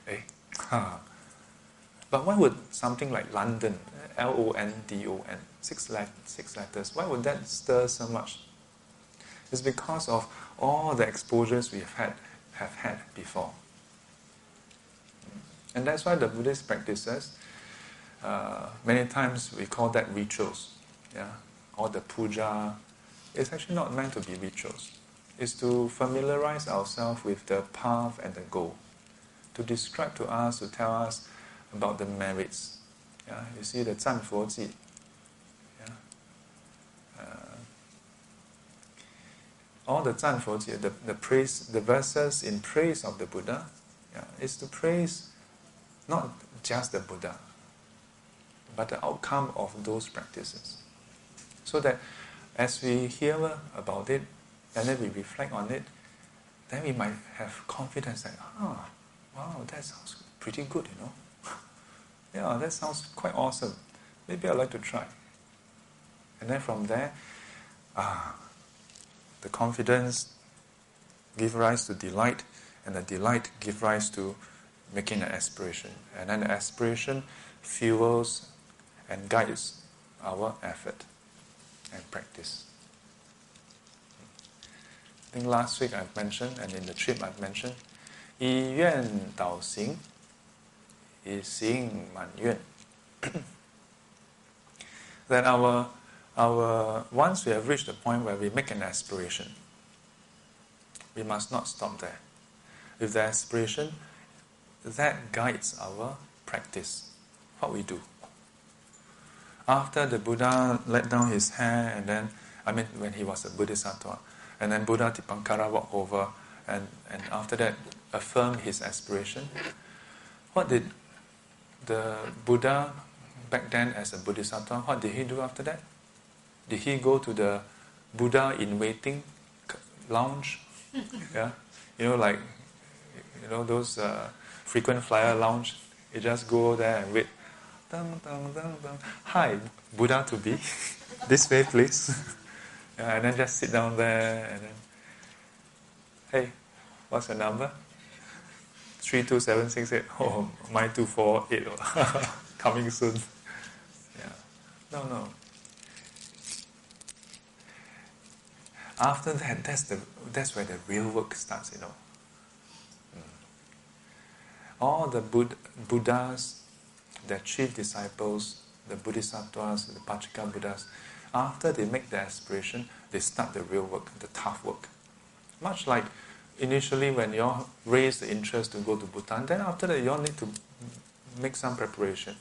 Eh? Ha. But why would something like London, L O N D O N, six, let- six letters, why would that stir so much? It's because of all the exposures we have had, have had before. And that's why the Buddhist practices, uh, many times we call that rituals, yeah, or the puja. It's actually not meant to be rituals. It's to familiarize ourselves with the path and the goal, to describe to us, to tell us about the merits. Yeah, you see the Zanfo Ji. Yeah. Uh, all the Zanfo Ji, the, the praise, the verses in praise of the Buddha, yeah, is to praise not just the Buddha, but the outcome of those practices. So that as we hear about it, and then we reflect on it, then we might have confidence that, ah, wow, that sounds pretty good, you know. Yeah, that sounds quite awesome. Maybe I'd like to try. And then from there, ah, the confidence gives rise to delight, and the delight gives rise to making an aspiration. And then the aspiration fuels and guides our effort and practice. I think last week I've mentioned, and in the trip I've mentioned, Yi Yuan Dao Xing is Xing Man Yuan. That our, our, once we have reached the point where we make an aspiration, we must not stop there. With the aspiration, that guides our practice, what we do. After the Buddha let down his hair, and then, I mean, when he was a Bodhisattva, and then Buddha Dipankara walked over and, and after that affirmed his aspiration. What did the Buddha back then as a Bodhisattva, what did he do after that? Did he go to the Buddha in waiting lounge? Yeah, you know, like, you know, those uh, frequent flyer lounge, you just go there and wait. Dun, dun, dun, dun. Hi, Buddha to be, this way please. Yeah, and then just sit down there and then, hey, what's your number? three two seven six eight. Oh, my two four eight. Coming soon. Yeah. No, no. After that, that's the that's where the real work starts, you know. Mm. All the Buddh- Buddhas, their chief disciples, the Bodhisattvas, the Pachika Buddhas, after they make the aspiration, they start the real work, the tough work. Much like initially when you all raise the interest to go to Bhutan, then after that you all need to make some preparation.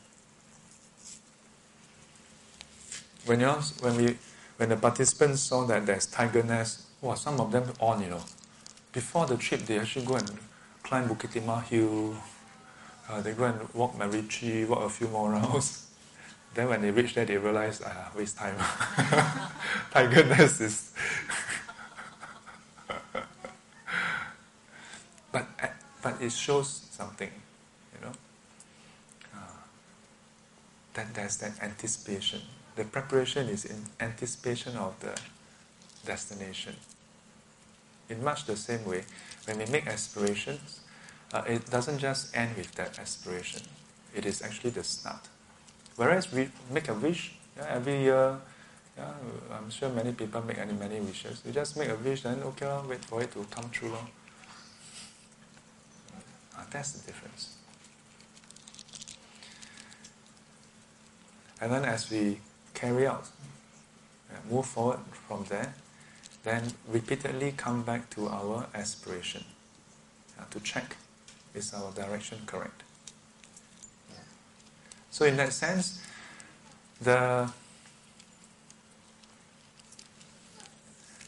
When you all, when we, when the participants saw that there's Tiger Nest, wow, some of them on, you know. Before the trip, they actually go and climb Bukit Timah Hill. Uh, they go and walk Marichi, walk a few more rounds. Then when they reach there, they realize, ah, waste time. Tiger Nest is... but, but it shows something, you know. Uh, that there's that anticipation. The preparation is in anticipation of the destination. In much the same way, when we make aspirations, uh, it doesn't just end with that aspiration. It is actually the start. Whereas we make a wish, yeah, every year, yeah, I'm sure many people make any, many wishes. You just make a wish, then okay, wait for it to come true. Ah, that's the difference. And then as we carry out, move forward from there, then repeatedly come back to our aspiration, yeah, to check, is our direction correct? So in that sense, the,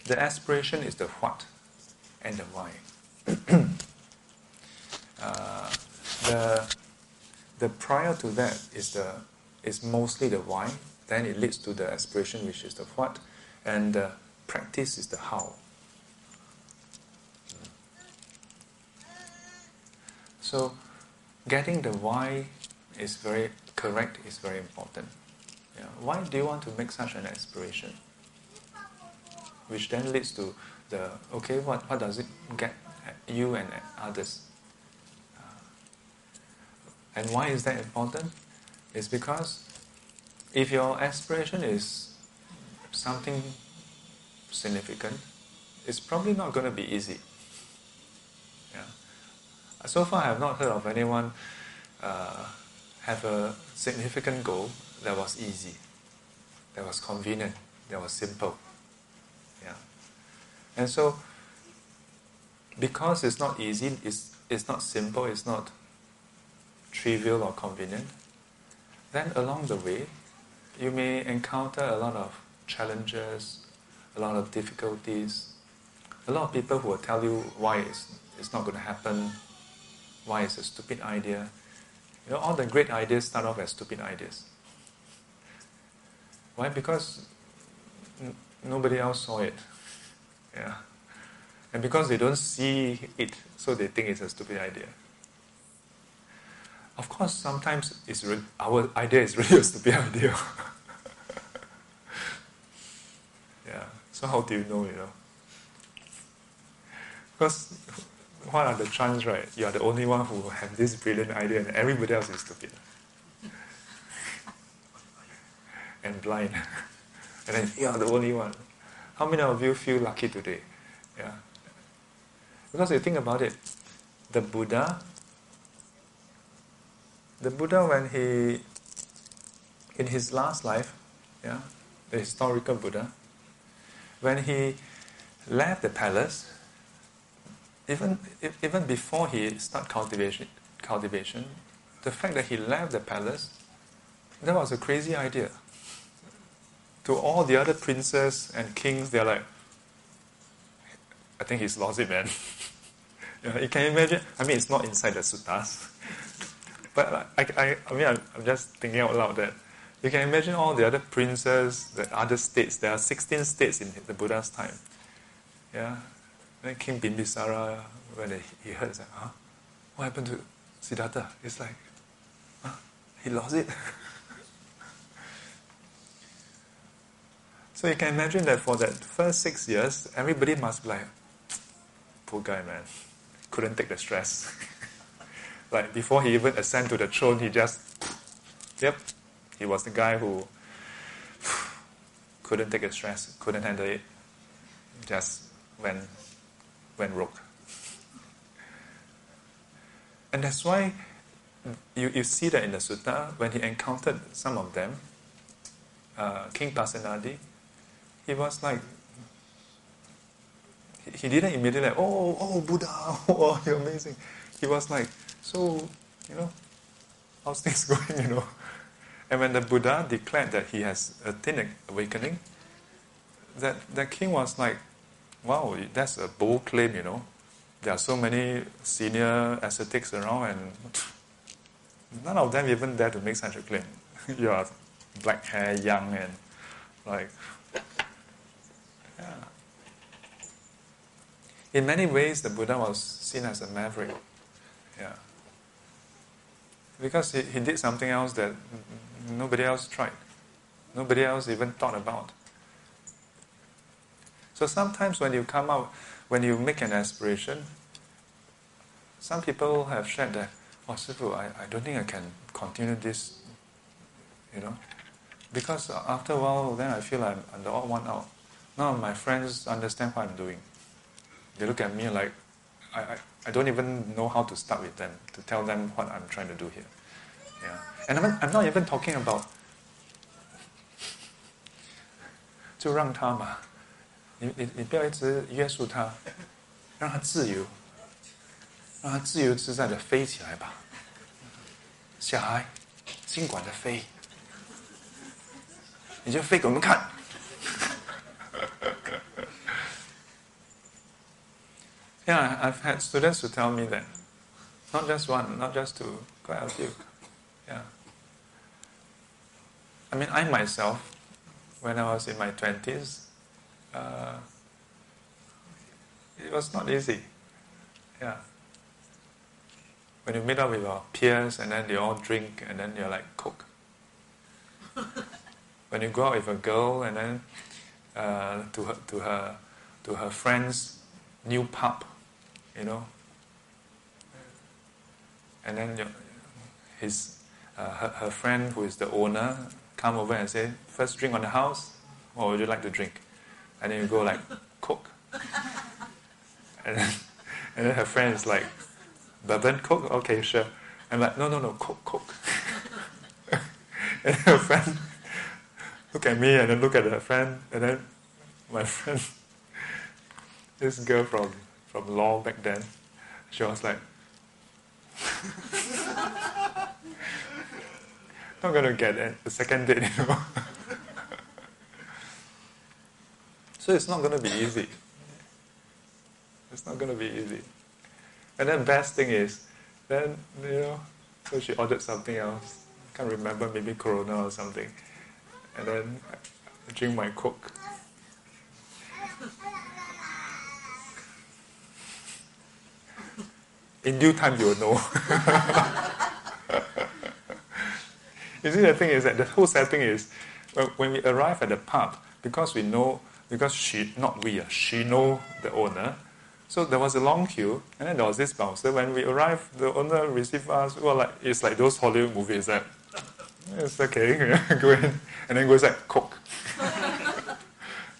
the aspiration is the what and the why. uh, the, the prior to that is the is mostly the why, then it leads to the aspiration which is the what, and uh, practice is the how. So getting the why is very correct, is very important. Yeah. Why do you want to make such an aspiration? Which then leads to the, okay, what, what does it get you and others? Uh, and why is that important? It's because if your aspiration is something significant, it's probably not going to be easy. Yeah. So far I have not heard of anyone uh, have a significant goal that was easy, that was convenient, that was simple. Yeah. And so, because it's not easy, it's, it's not simple, it's not trivial or convenient, then along the way, you may encounter a lot of challenges, a lot of difficulties, a lot of people who will tell you why it's, it's not going to happen, why it's a stupid idea. You know, all the great ideas start off as stupid ideas. Why? Because n- nobody else saw it. Yeah. And because they don't see it, so they think it's a stupid idea. Of course, sometimes it's re- our idea is really a stupid idea. Yeah. So how do you know, you know? Because what are the chances, right? You are the only one who have this brilliant idea and everybody else is stupid. And blind. And then you are the only one. How many of you feel lucky today? Yeah. Because you think about it, the Buddha, the Buddha when he, in his last life, yeah, the historical Buddha, when he left the palace, even even before he started cultivation, cultivation, the fact that he left the palace, that was a crazy idea. To all the other princes and kings, they're like, I think he's lost it, man. You know, you can imagine. I mean, it's not inside the suttas, but I, I, I mean, I'm, I'm just thinking out loud that you can imagine all the other princes, the other states. There are sixteen states in the Buddha's time. Yeah, then King Bimbisara, when he heard, it's like, huh, what happened to Siddhartha? It's like, huh, he lost it. So you can imagine that for that first six years, everybody must be like, poor guy, man, couldn't take the stress. Like before he even ascended to the throne, he just, yep, he was the guy who couldn't take the stress, couldn't handle it, just went, went rogue. And that's why you, you see that in the sutta, when he encountered some of them, uh, King Pasenadi, he was like, he didn't immediately like, oh, oh, Buddha, oh, you're amazing. He was like, so, you know, how's things going, you know? And when the Buddha declared that he has attained awakening, that the king was like, wow, that's a bold claim, you know? There are so many senior ascetics around and none of them even dare to make such a claim. You are black hair, young, and like... Yeah. In many ways, the Buddha was seen as a maverick. Yeah. Because he, he did something else that nobody else tried. Nobody else even thought about. So sometimes when you come out, when you make an aspiration, some people have shared that, oh, Sifu, I, I don't think I can continue this, you know. Because after a while, then I feel like I'm the odd one out. None of my friends understand what I'm doing. They look at me like, I, I, I don't even know how to start with them, to tell them what I'm trying to do here. Yeah. And I'm, I'm not even talking about... Yeah, I've had students who tell me that. Not just one, not just two, quite a few. Yeah. I mean, I myself, when I was in my twenties, uh, it was not easy. Yeah. When you meet up with your peers and then they all drink and then you're like, coke. When you go out with a girl and then uh, to her to her to her friend's new pub, you know, and then your, his uh, her, her friend who is the owner come over and say, first drink on the house, or would you like to drink? And then you go like, coke. And then, and then her friend is like, bourbon, coke? Okay, sure. I'm like, no, no, no, coke, coke. And her friend look at me and then look at her friend, and then my friend, this girl from, from law back then, she was like, not going to get a second date, you know. So it's not going to be easy. It's not going to be easy. And then best thing is, then, you know, so she ordered something else. I can't remember, maybe Corona or something. And then I drink my Coke. In due time, you will know. You see, the thing is that the whole setting is, when we arrive at the pub, because we know, because she, not we, she know the owner, so there was a long queue, and then there was this bouncer. When we arrived, the owner received us. Well, like it's like those Hollywood movies that it's okay, go in, and then goes like coke.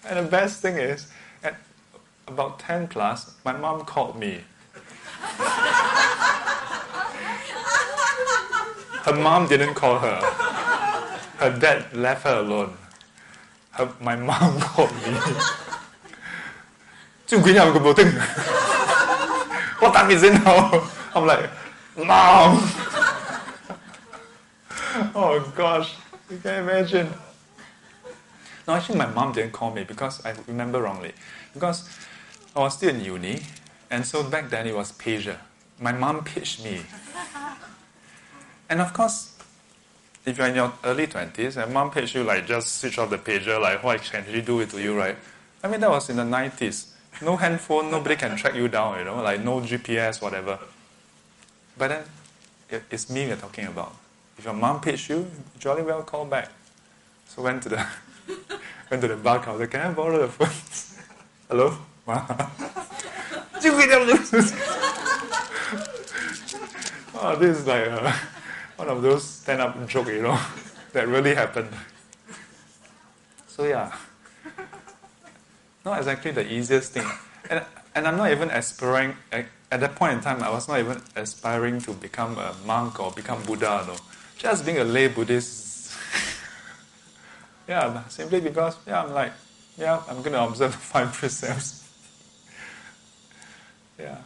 And the best thing is, at about ten plus, my mom called me. Her mom didn't call her. Her dad left her alone. Her, my mom called me. What time is it now? I'm like, Mom! Oh gosh, you can imagine. No, actually my mom didn't call me because I remember wrongly. Because I was still in uni, and so back then it was pager. My mom paged me. And of course, if you're in your early twenties, and mom paged you like, just switch off the pager, like what can she do it to you, right? I mean, that was in the nineties. No handphone, nobody can track you down, you know, like no G P S, whatever. But then, it, it's me we're talking about. If your mom paged you, jolly well call back. So went to the went to the bar counter. Can I borrow the phone? Hello? Wow. Oh, this is like a, one of those stand-up jokes, you know, that really happened. So yeah. Not exactly the easiest thing, and and I'm not even aspiring at, at that point in time. I was not even aspiring to become a monk or become Buddha, no. Just being a lay Buddhist. Yeah, simply because yeah, I'm like yeah, I'm gonna observe the five precepts. Yeah,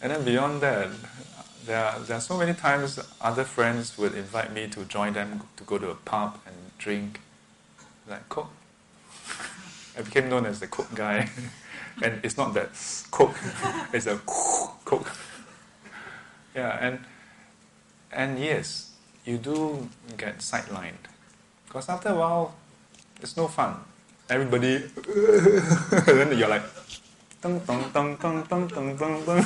and then beyond that, there are, there are so many times other friends would invite me to join them to go to a pub and drink, like coke. I became known as the coke guy, and it's not that coke, it's a coke. Yeah, and and yes, you do get sidelined, because after a while, it's no fun. Everybody, then you're like, tung tung tung tung tung tung tung tung.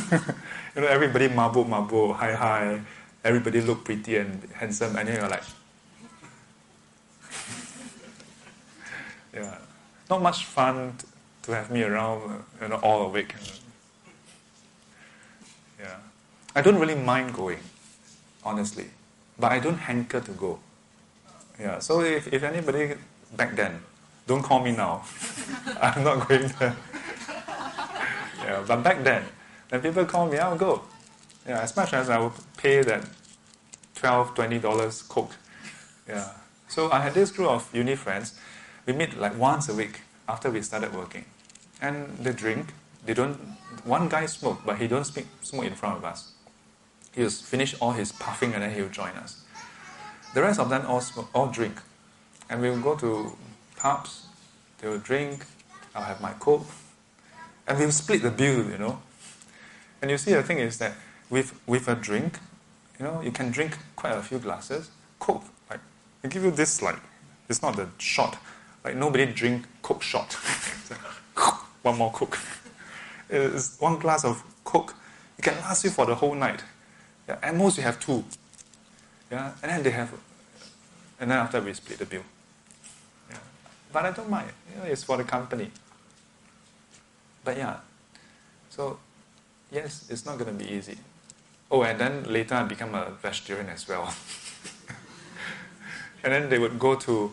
You know, everybody mabuk mabuk, hi hi. Everybody look pretty and handsome, and then you're like. Yeah, not much fun t- to have me around, you know, all awake. Yeah, I don't really mind going, honestly, but I don't hanker to go. Yeah, so if if anybody back then, don't call me now. I'm not going there. Yeah, but back then, when people call me, I'll go. Yeah, as much as I would pay that twelve, twenty dollars coke. Yeah, so I had this group of uni friends. We meet like once a week after we started working. And they drink. They don't... One guy smoked, but he don't speak, smoke in front of us. He'll finish all his puffing and then he'll join us. The rest of them all smoke, all drink. And we'll go to pubs. They'll drink. I'll have my coke. And we'll split the bill, you know. And you see, the thing is that with with a drink, you know, you can drink quite a few glasses. Coke, like, they give you this, like, It's not the shot. Like nobody drink Coke shot. One more Coke. It's one glass of Coke. It can last you for the whole night. Yeah, at most you have two. Yeah, and then they have, and then after we split the bill. Yeah. But I don't mind. You know, it's for the company. But yeah, so yes, it's not going to be easy. Oh, and then later I become a vegetarian as well. And then they would go to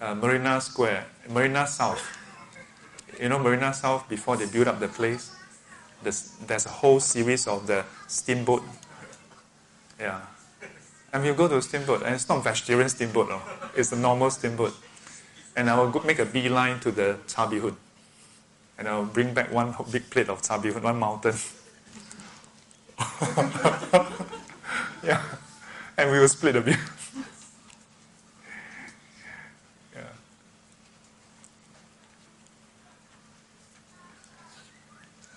uh, Marina Square, Marina South. You know Marina South, before they built up the place? There's, there's a whole series of the steamboat. Yeah. And we go to a steamboat, and it's not vegetarian steamboat, no. It's a normal steamboat. And I will go, make a beeline to the char bee hoon. And I will bring back one big plate of char bee hoon, one mountain. Yeah, and we will split a bit. Yeah.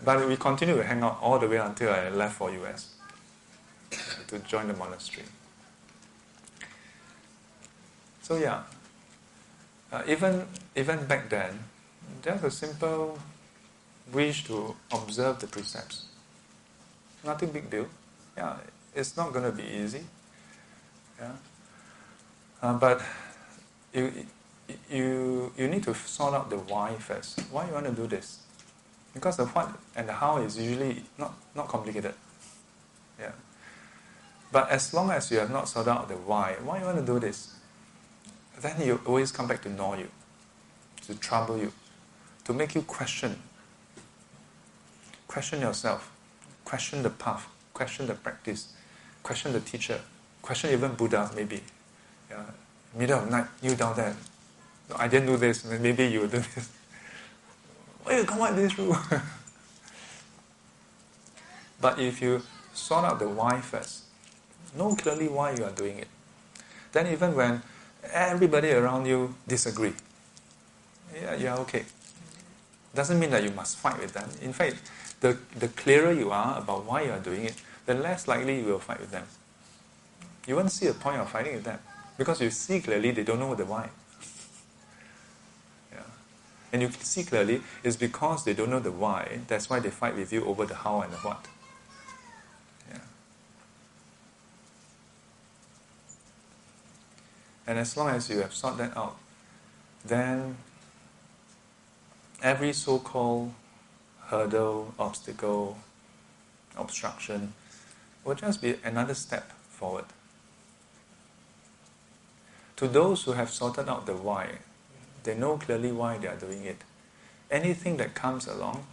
But we continue to hang out all the way until I left for U S to join the monastery. So yeah, uh, even even back then, there's a simple wish to observe the precepts. Nothing big deal. Yeah, it's not going to be easy. Yeah, uh, but you you you need to sort out the why first. Why you want to do this? Because the what and the how is usually not not complicated. Yeah, but as long as you have not sorted out the why, why you want to do this, then you always come back to gnaw you, to trouble you, to make you question. Question yourself. Question the path, question the practice, question the teacher, question even Buddha maybe. Yeah. Middle of night, you down there. No, I didn't do this, maybe you do this. Why you come out this room? But if you sort out the why first, know clearly why you are doing it. Then even when everybody around you disagree, yeah, you are okay. Doesn't mean that you must fight with them. In fact, The, the clearer you are about why you are doing it, the less likely you will fight with them. You won't see a point of fighting with them because you see clearly they don't know the why. Yeah. And you see clearly it's because they don't know the why, that's why they fight with you over the how and the what. Yeah. And as long as you have sought that out, then every so-called hurdle, obstacle, obstruction will just be another step forward. To those who have sorted out the why, they know clearly why they are doing it. Anything that comes along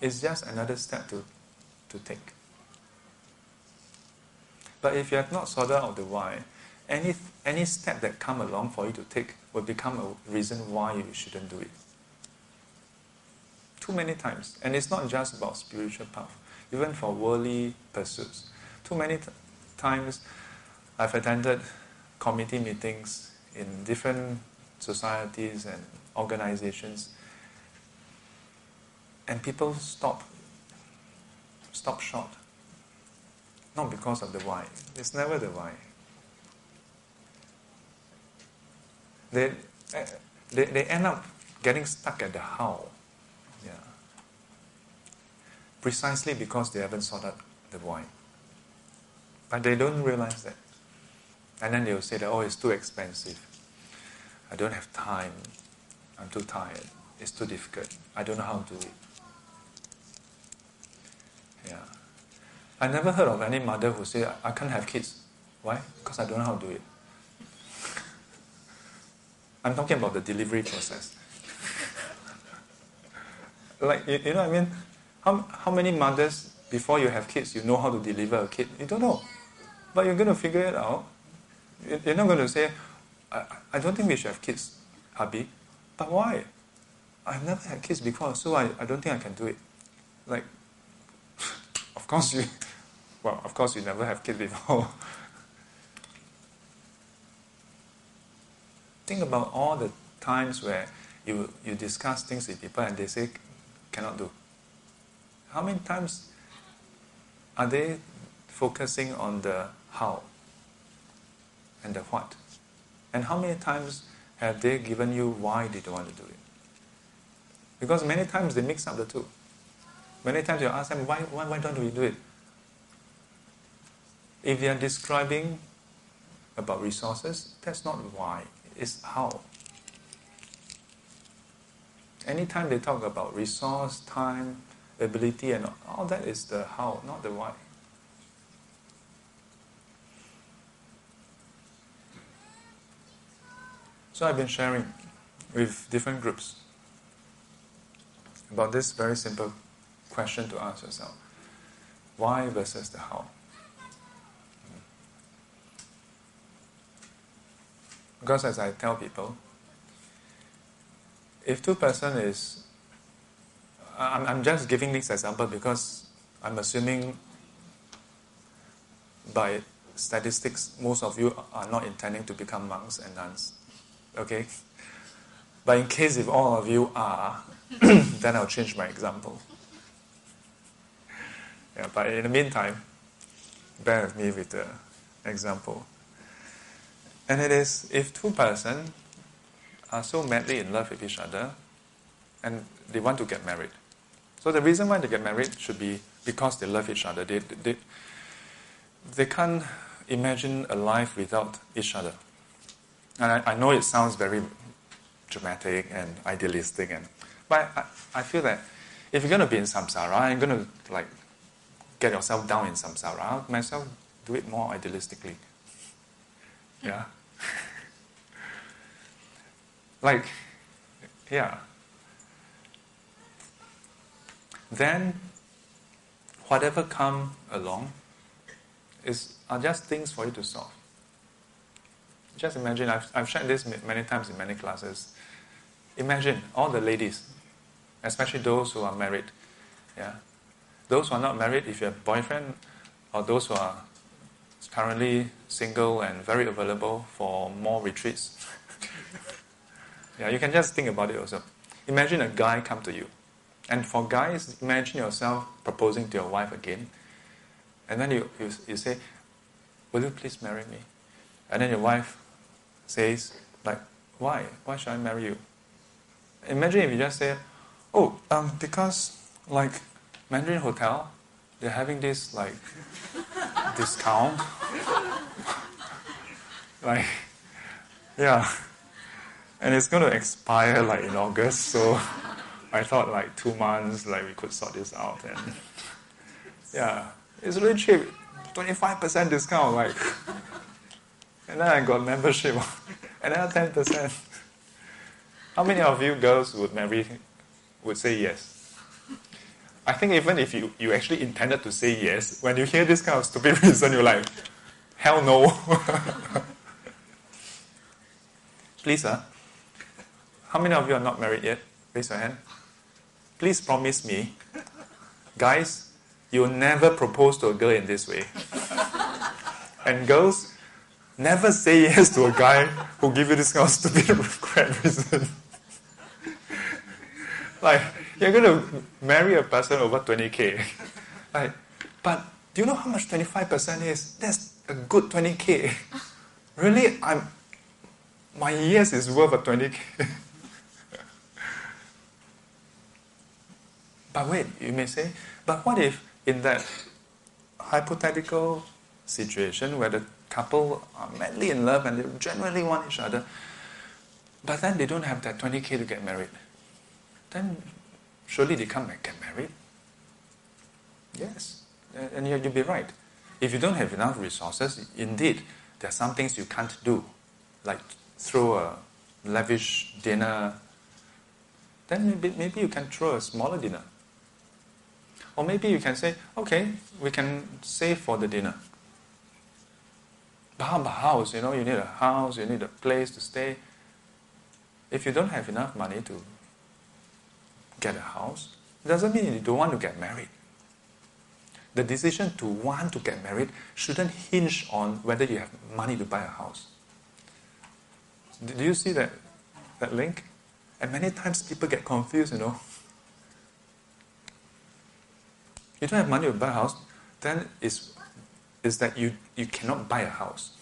is just another step to, to take. But if you have not sorted out the why, any, any step that comes along for you to take will become a reason why you shouldn't do it. Too many times, and it's not just about spiritual path, even for worldly pursuits. Too many t- times I've attended committee meetings in different societies and organizations, and people stop, stop short. Not because of the why. It's never the why. They, they, they end up getting stuck at the how. Precisely because they haven't sought out the why. But they don't realize that. And then they'll say that, oh, it's too expensive. I don't have time. I'm too tired. It's too difficult. I don't know how to do it. Yeah. I never heard of any mother who said, I can't have kids. Why? Because I don't know how to do it. I'm talking about the delivery process. Like, you, you know what I mean? How, how many mothers, before you have kids, you know how to deliver a kid? You don't know. But you're going to figure it out. You're not going to say, I, I don't think we should have kids, hubby. But why? I've never had kids before, so I, I don't think I can do it. Like, of course you... Well, of course you never have kids before. Think about all the times where you, you discuss things with people and they say, cannot do. How many times are they focusing on the how and the what? And how many times Have they given you why they don't want to do it? Because many times they mix up the two. Many times you ask them, why, why, why don't we do it? If they are describing about resources, that's not why, it's how. Anytime they talk about resource, time, ability, and all that is the how, not the why. So I've been sharing with different groups about this very simple question to ask yourself. Why versus the how? Because as I tell people, if two person is... I'm, I'm just giving this example because I'm assuming by statistics most of you are not intending to become monks and nuns. Okay? But in case if all of you are, then I'll change my example. Yeah, but in the meantime, bear with me with the example. And it is, if two persons are so madly in love with each other and they want to get married. So the reason why they get married should be because they love each other. They, they, they can't imagine a life without each other. And I, I know it sounds very dramatic and idealistic, and but I, I feel that if you're going to be in samsara, I'm going to like get yourself down in samsara. I'll myself do it more idealistically. Yeah. Like, yeah. Then, whatever come along is are just things for you to solve. Just imagine, I've, I've shared this many times in many classes. Imagine all the ladies, especially those who are married. Yeah, those who are not married, if you have a boyfriend, or those who are currently single and very available for more retreats. Yeah, you can just think about it also. Imagine a guy come to you. And for guys, imagine yourself proposing to your wife again. And then you, you, you say, will you please marry me? And then your wife says, like, why? Why should I marry you? Imagine if you just say, oh, um, because, like, Mandarin Hotel, they're having this, like, discount. Like, yeah. And it's going to expire, like, in August, so... I thought like two months, like we could sort this out, and yeah, it's really cheap, twenty-five percent discount, like, and then I got membership, another ten percent. How many of you girls would marry, would say yes? I think even if you, you actually intended to say yes, when you hear this kind of stupid reason, you're like, hell no. Please, huh? How many of you are not married yet? Raise your hand. Please promise me, guys, you'll never propose to a girl in this way. And girls, never say yes to a guy who gives you this kind of stupid crap reason. Like, you're going to marry a person over twenty K. Like, but do you know how much twenty-five percent is? That's a good twenty K. Really, I'm, my yes is worth a twenty K. But wait, you may say, but what if in that hypothetical situation where the couple are madly in love and they genuinely want each other, but then they don't have that twenty K to get married? Then surely they can't get married. Yes, and you'll be right. If you don't have enough resources, indeed, there are some things you can't do, like throw a lavish dinner, then maybe, maybe you can throw a smaller dinner. Or maybe you can say, okay, we can save for the dinner. But how about house? You know, you need a house, you need a place to stay. If you don't have enough money to get a house, it doesn't mean you don't want to get married. The decision to want to get married shouldn't hinge on whether you have money to buy a house. Do you see that, that link? And many times people get confused, you know. You don't have money to buy a house, then it's, it's that you, you cannot buy a house.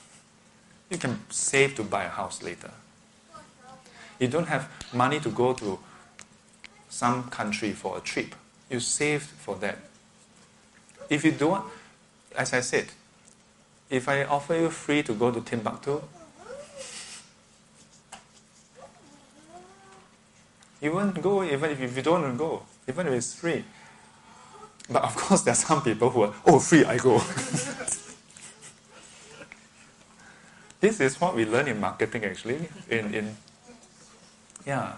You can save to buy a house later. You don't have money to go to some country for a trip. You saved for that. If you don't, as I said, if I offer you free to go to Timbuktu, you won't go even if you don't go, even if it's free. But of course, there are some people who are, oh, free, I go. This is what we learn in marketing, actually. In, in yeah,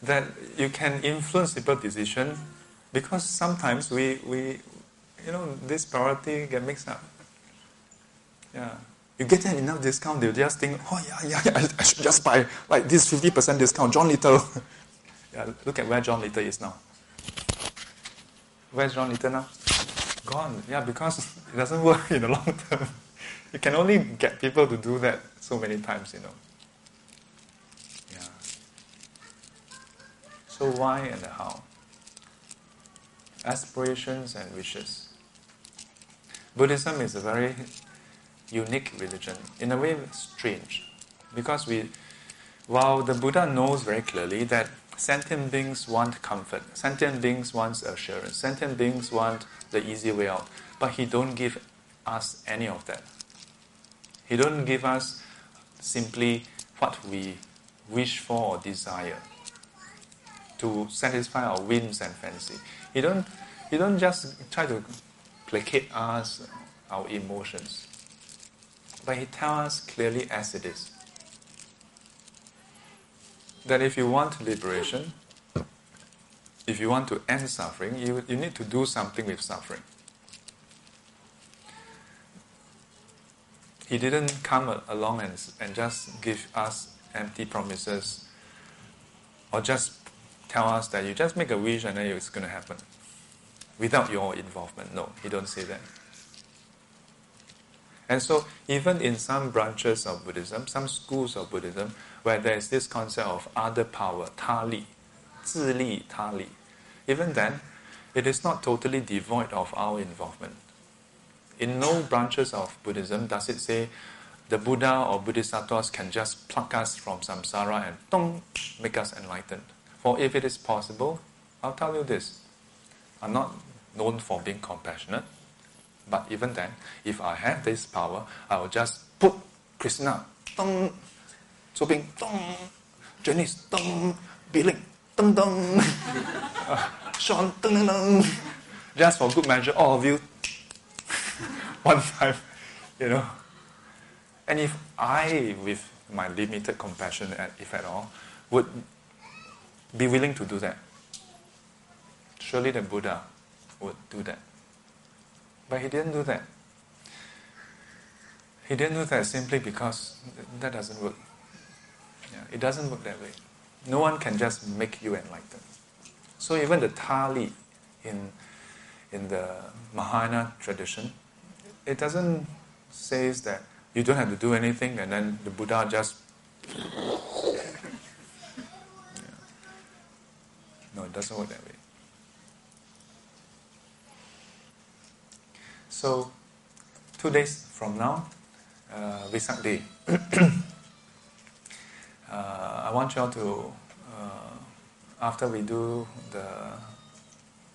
that you can influence people's decision, because sometimes we, we, you know, this priority get mixed up. Yeah, you get them enough discount, they just think, oh yeah, yeah, yeah, I should just buy like this fifty percent discount, John Little. Yeah, look at where John Little is now. Where's John Little now? Gone. Yeah, because it doesn't work in the long term. You can only get people to do that so many times, you know. Yeah. So why and the how? Aspirations and wishes. Buddhism is a very unique religion, in a way strange, because we, while the Buddha knows very clearly that sentient beings want comfort, sentient beings want assurance, sentient beings want the easy way out, but he don't give us any of that. He don't give us simply what we wish for or desire to satisfy our whims and fancy. He don't, he don't just try to placate us, our emotions. But he tells us clearly as it is. That if you want liberation, if you want to end suffering, you, you need to do something with suffering. He didn't come along and, and just give us empty promises or just tell us that you just make a wish and then it's going to happen without your involvement. No, he don't say that. And so even in some branches of Buddhism, some schools of Buddhism, where there is this concept of other power, ta-li, zi-li, ta-li, even then, it is not totally devoid of our involvement. In no branches of Buddhism does it say the Buddha or Bodhisattvas can just pluck us from samsara and tong, make us enlightened. For if it is possible, I'll tell you this, I'm not known for being compassionate, but even then, if I had this power, I will just put Krishna, tong, Sobing, tong, Janice, tong, Biling, tong, tong, uh, Sean, tong, tong, just for good measure, all of you, one time, you know. And if I, with my limited compassion, if at all, would be willing to do that, surely the Buddha would do that. But he didn't do that. He didn't do that simply because that doesn't work. Yeah, it doesn't work that way. No one can just make you enlightened. So even the Tali in in the Mahayana tradition, it doesn't say that you don't have to do anything and then the Buddha just... Yeah. No, it doesn't work that way. So, two days from now, uh, Vesak Day, uh, I want you all to, uh, after we do the,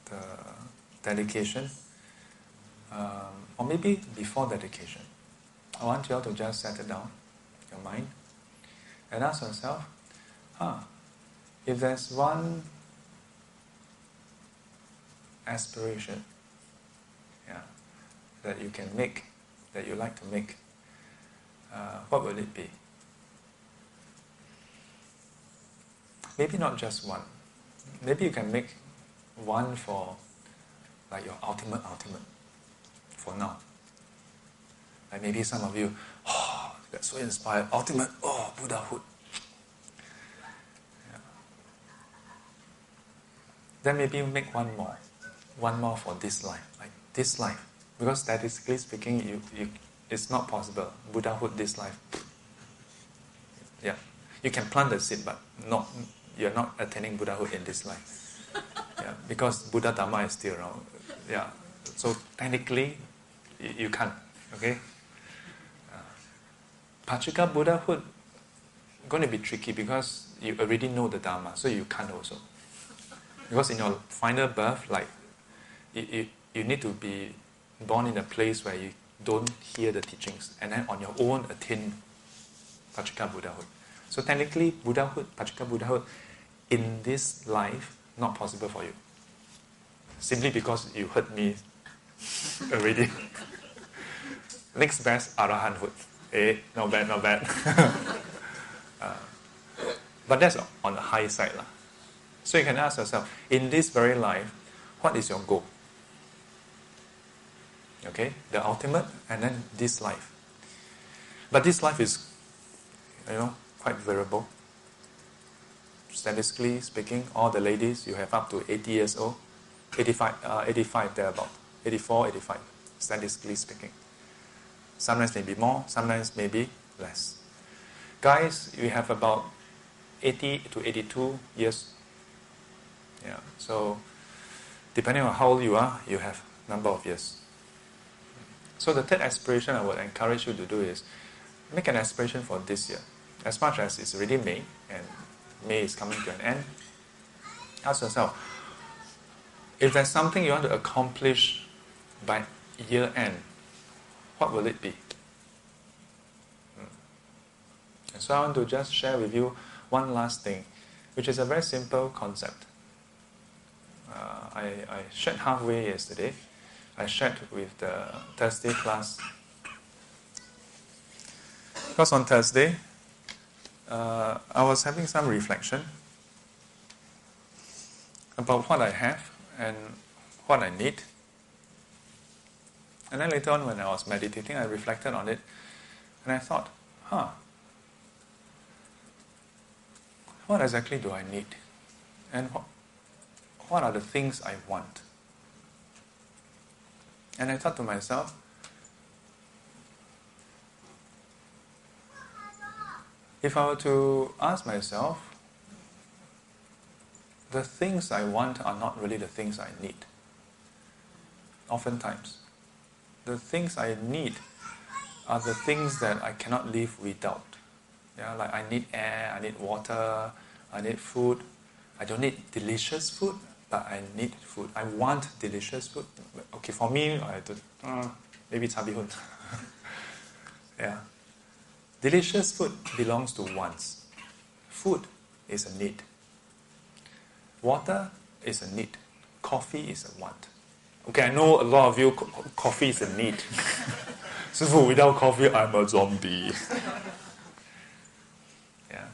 the dedication, Um, or maybe before dedication, I want you all to just settle down your mind and ask yourself, ah, if there's one aspiration, yeah, that you can make, that you like to make, uh, what will it be? Maybe not just one. Maybe you can make one for like your ultimate ultimate. For now. Like maybe some of you, oh, that's so inspired, ultimate, oh, Buddhahood. Yeah. Then maybe you make one more, one more for this life, like this life. Because statistically speaking, you, you, it's not possible. Buddhahood, this life. Yeah, you can plant the seed, but not, you're not attaining Buddhahood in this life. Yeah, because Buddha Dhamma is still around. Yeah, so technically, you can't, okay? Uh, Pachika Buddhahood going to be tricky because you already know the Dhamma, so you can't also. Because in your final birth, like, you, you, you need to be born in a place where you don't hear the teachings and then on your own attain Pachika Buddhahood. So technically, Buddhahood, Pachika Buddhahood, in this life, not possible for you. Simply because you heard me already. Next best, Arahanthood. Eh, not bad, not bad. uh, but that's on the high side. La. So you can ask yourself, in this very life, what is your goal? Okay, the ultimate, and then this life. But this life is, you know, quite variable. Statistically speaking, all the ladies, you have up to eighty years old, eighty-five, uh, eighty-five thereabout, eighty-four, eighty-five, statistically speaking. Sometimes maybe more, sometimes maybe less. Guys, you have about eighty to eighty-two years. Yeah. So, depending on how old you are, you have number of years. So the third aspiration I would encourage you to do is make an aspiration for this year. As much as it's already May, and May is coming to an end, ask yourself, if there's something you want to accomplish by year end, what will it be? And so I want to just share with you one last thing, which is a very simple concept. Uh, I, I shared halfway yesterday. I shared with the Thursday class. Because on Thursday, uh, I was having some reflection about what I have and what I need. And then later on when I was meditating, I reflected on it and I thought, huh, what exactly do I need? And what, what are the things I want? And I thought to myself, if I were to ask myself, the things I want are not really the things I need. Oftentimes, the things I need are the things that I cannot live without. Yeah, like I need air, I need water, I need food. I don't need delicious food, but I need food. I want delicious food. Okay, for me, I don't, uh, maybe it's Habihun. Yeah. Delicious food belongs to wants. Food is a need. Water is a need. Coffee is a want. Okay, I know a lot of you, co- coffee is a need. So without coffee, I'm a zombie. Yeah.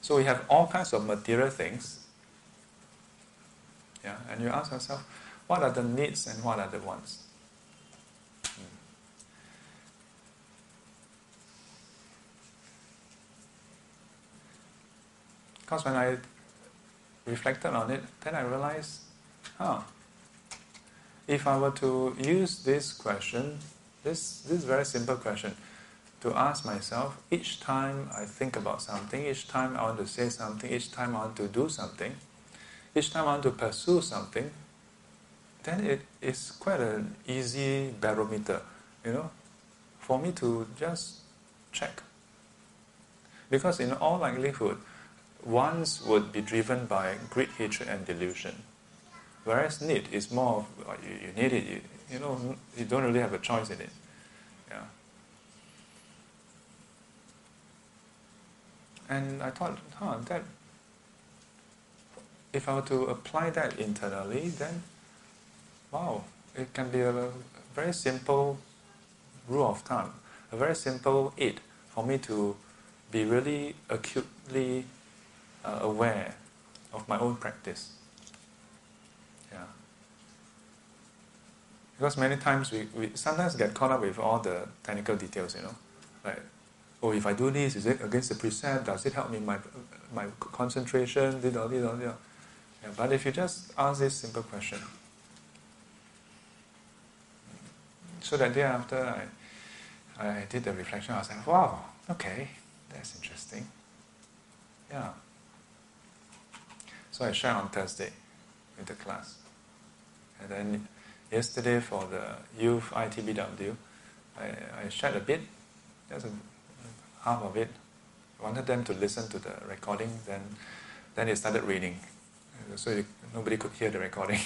So we have all kinds of material things. Yeah, and you ask yourself, what are the needs and what are the wants? Hmm. Because when I reflected on it, then I realized, oh, if I were to use this question, this, this very simple question, to ask myself, each time I think about something, each time I want to say something, each time I want to do something, each time I want to pursue something, then it is quite an easy barometer, you know, for me to just check. Because in all likelihood, wants would be driven by greed, hatred and delusion. Whereas need is more of, you, you need it, you, you know, you don't really have a choice in it. Yeah. And I thought, huh, that, if I were to apply that internally, then, wow, it can be a very simple rule of thumb, a very simple aid for me to be really acutely uh, aware of my own practice. Yeah. Because many times we, we sometimes get caught up with all the technical details, you know, like, oh, if I do this, is it against the precept? Does it help me my my concentration? Did all, did all, did all. Yeah, but if you just ask this simple question, so that day after I, I did the reflection, I was like, wow, okay, that's interesting. Yeah. So I shared on Thursday with the class. And then yesterday for the youth I T B W, I, I shared a bit, that's a, half of it, I wanted them to listen to the recording, then then they started reading. So you, nobody could hear the recording.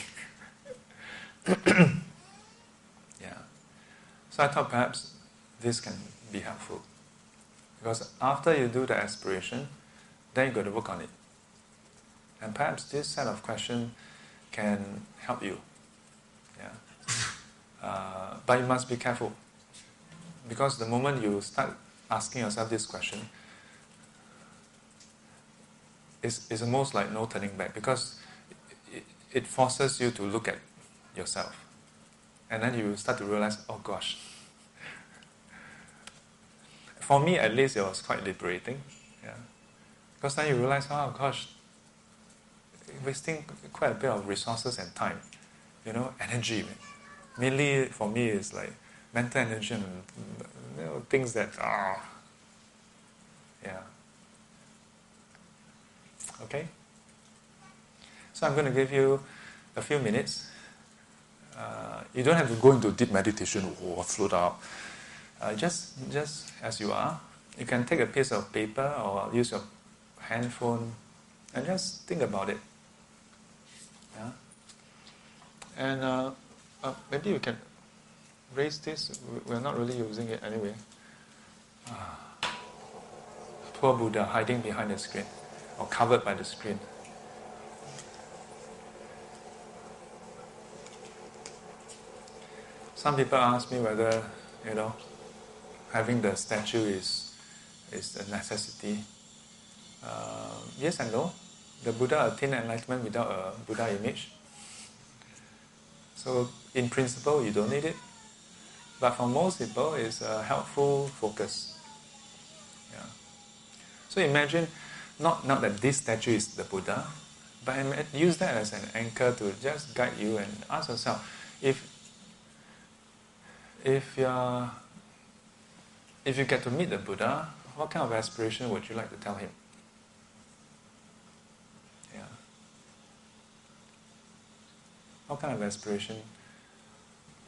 Yeah. So I thought perhaps this can be helpful. Because after you do the aspiration, then you've got to work on it. And perhaps this set of questions can help you. Yeah. Uh, but you must be careful. Because the moment you start asking yourself this question, it's, it's almost like no turning back, because it, it forces you to look at yourself. And then you start to realize, oh gosh. For me, at least, it was quite liberating. Yeah. Because then you realize, oh gosh, wasting quite a bit of resources and time, you know, energy. Mainly for me, it's like mental energy and, you know, things that are. Oh, yeah. Okay? So I'm going to give you a few minutes. Uh, you don't have to go into deep meditation or float up. Uh, just, just as you are, you can take a piece of paper or use your handphone and just think about it. Yeah. And uh, uh, maybe you can raise this. We're not really using it anyway. Ah. Poor Buddha hiding behind the screen, or covered by the screen. Some people ask me whether, you know, having the statue is is a necessity. Uh, yes and no. The Buddha attained enlightenment without a Buddha image. So in principle, you don't need it. But for most people, it's a helpful focus. Yeah. So imagine, not, not that this statue is the Buddha, but use that as an anchor to just guide you, and ask yourself, if if you're, if you get to meet the Buddha, what kind of aspiration would you like to tell him? Yeah. What kind of aspiration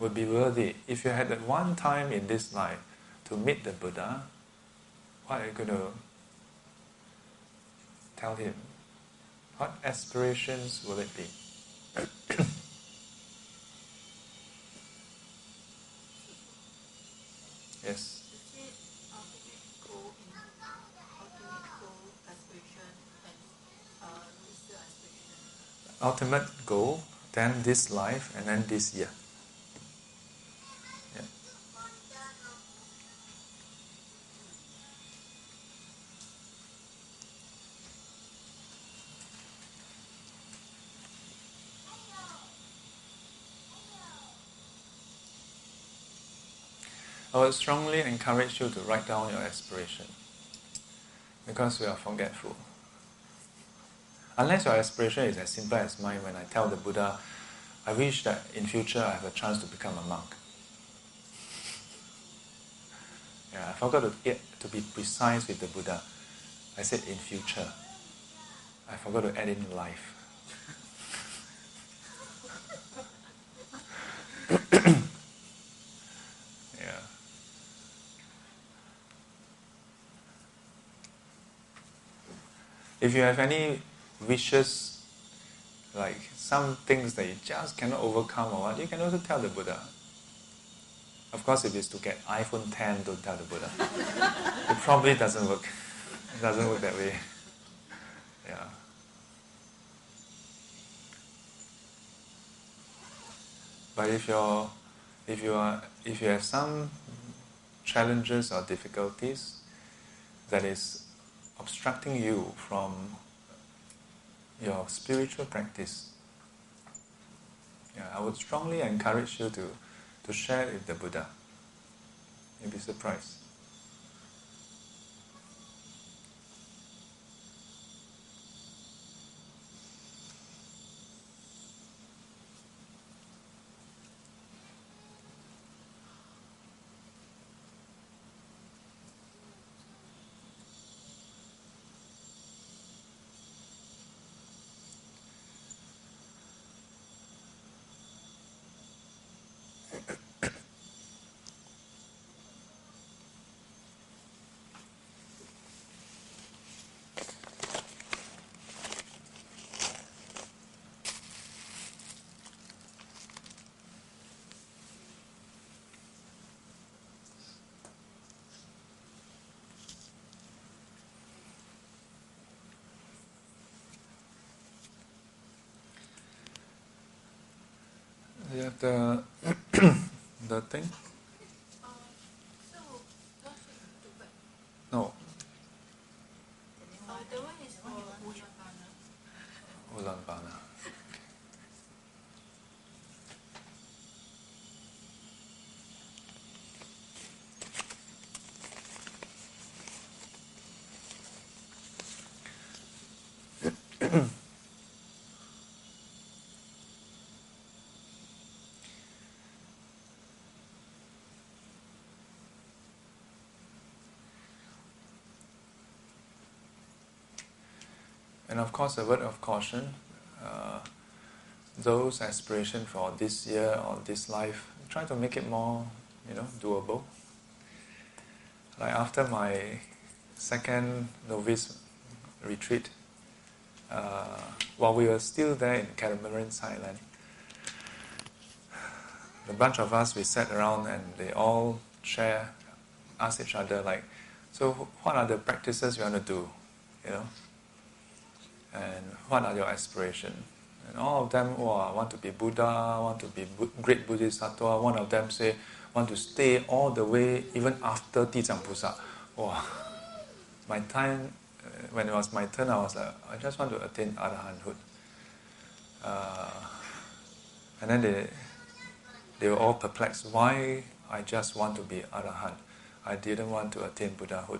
would be worthy? If you had that one time in this life to meet the Buddha, what are you going to tell him? What aspirations will it be? Yes. Ultimate goal, then this life, and then this year. Yeah. I would strongly encourage you to write down your aspiration, because we are forgetful. Unless your aspiration is as simple as mine, when I tell the Buddha, I wish that in future I have a chance to become a monk. Yeah, I forgot to, get, to be precise with the Buddha. I said in future. I forgot to add in life. Yeah. If you have any wishes, like some things that you just cannot overcome or what, you can also tell the Buddha. Of course, if it's to get iPhone ten, don't tell the Buddha. It probably doesn't work. It doesn't work that way. Yeah. But if you're, if you are, if you have some challenges or difficulties that is obstructing you from your spiritual practice, yeah, I would strongly encourage you to, to share it with the Buddha. You'll be surprised. that uh, that thing? No. Uh, the one is for Ulaanbaanar. And of course, a word of caution, uh, those aspirations for this year or this life, try to make it more, you know, doable. Like after my second novice retreat, uh, while we were still there in Catamaran, Thailand, the bunch of us, we sat around and they all share, ask each other, like, so what are the practices you want to do, you know? And what are your aspirations? And all of them, oh, I want to be Buddha, want to be great Bodhisattva. One of them say, want to stay all the way, even after Tiger Pusa. Oh, my time, uh, when it was my turn, I was like, I just want to attain Arahanthood. Uh, and then they, they were all perplexed. Why I just want to be Arahant? I didn't want to attain Buddhahood.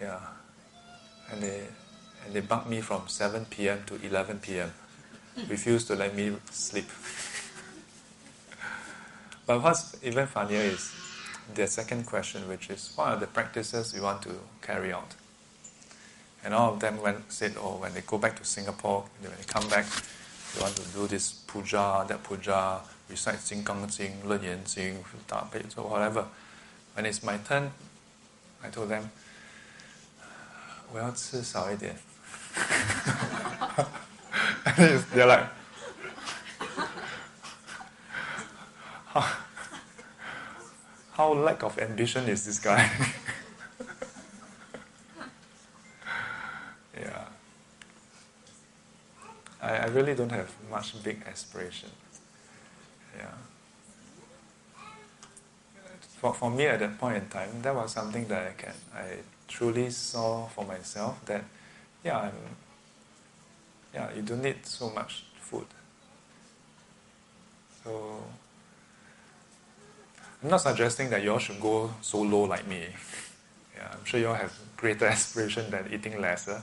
Yeah, and they. And they bugged me from seven p.m. to eleven p.m. Refused to let me sleep. But what's even funnier is their second question, which is, what are the practices you want to carry out? And all of them went, said, oh, when they go back to Singapore, when they come back, they want to do this puja, that puja, recite Jing Gang Jing, Len Yan Jing, Da Pei, so whatever. When it's my turn, I told them,我要吃少一点. And they're like, how, how lack of ambition is this guy? Yeah. I, I really don't have much big aspiration. Yeah. For, for me at that point in time, that was something that I can I truly saw for myself that, yeah, I'm, yeah, you don't need so much food. So, I'm not suggesting that you all should go so low like me. Yeah, I'm sure you all have greater aspiration than eating lesser.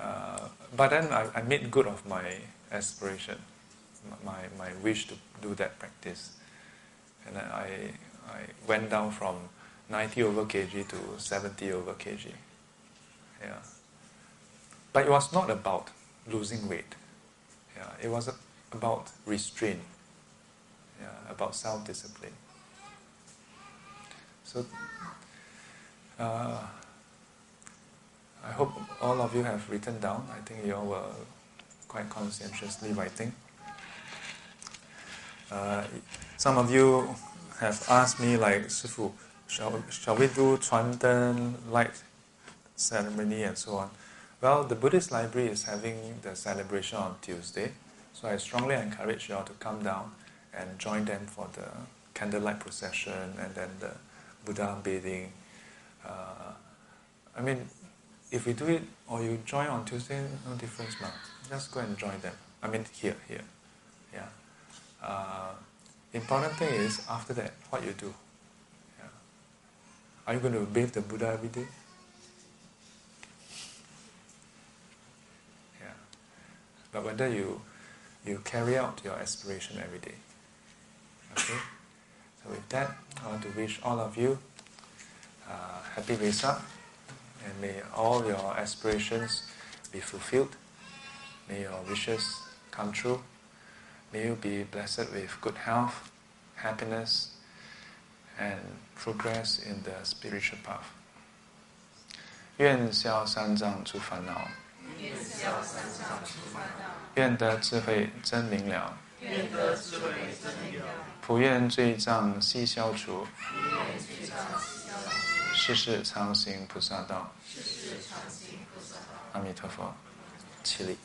Uh, but then I, I made good of my aspiration, my my wish to do that practice, and then I I went down from ninety over kilograms to seventy over kilograms. Yeah. But it was not about losing weight. Yeah. It was about restraint. Yeah. About self-discipline. So, uh, I hope all of you have written down. I think you all were quite conscientiously writing. Uh, some of you have asked me, like, Shifu, Shall, shall we do Chuanten light ceremony and so on? Well, the Buddhist library is having the celebration on Tuesday, so I strongly encourage you all to come down and join them for the candlelight procession and then the Buddha bathing. Uh, I mean, if you do it or you join on Tuesday, no difference, man. Just go and join them. I mean, here, here. Yeah. Uh, important thing is, after that, what you do. Are you going to bathe the Buddha every day? Yeah. But whether you you carry out your aspiration every day. Okay? So with that, I want to wish all of you uh, happy Vesak, and may all your aspirations be fulfilled. May your wishes come true. May you be blessed with good health, happiness, and progress in the spiritual path. 愿消三障诸烦恼， 愿得智慧真明了， 普愿罪障悉消除， 世世常行菩萨道。阿弥陀佛，起立。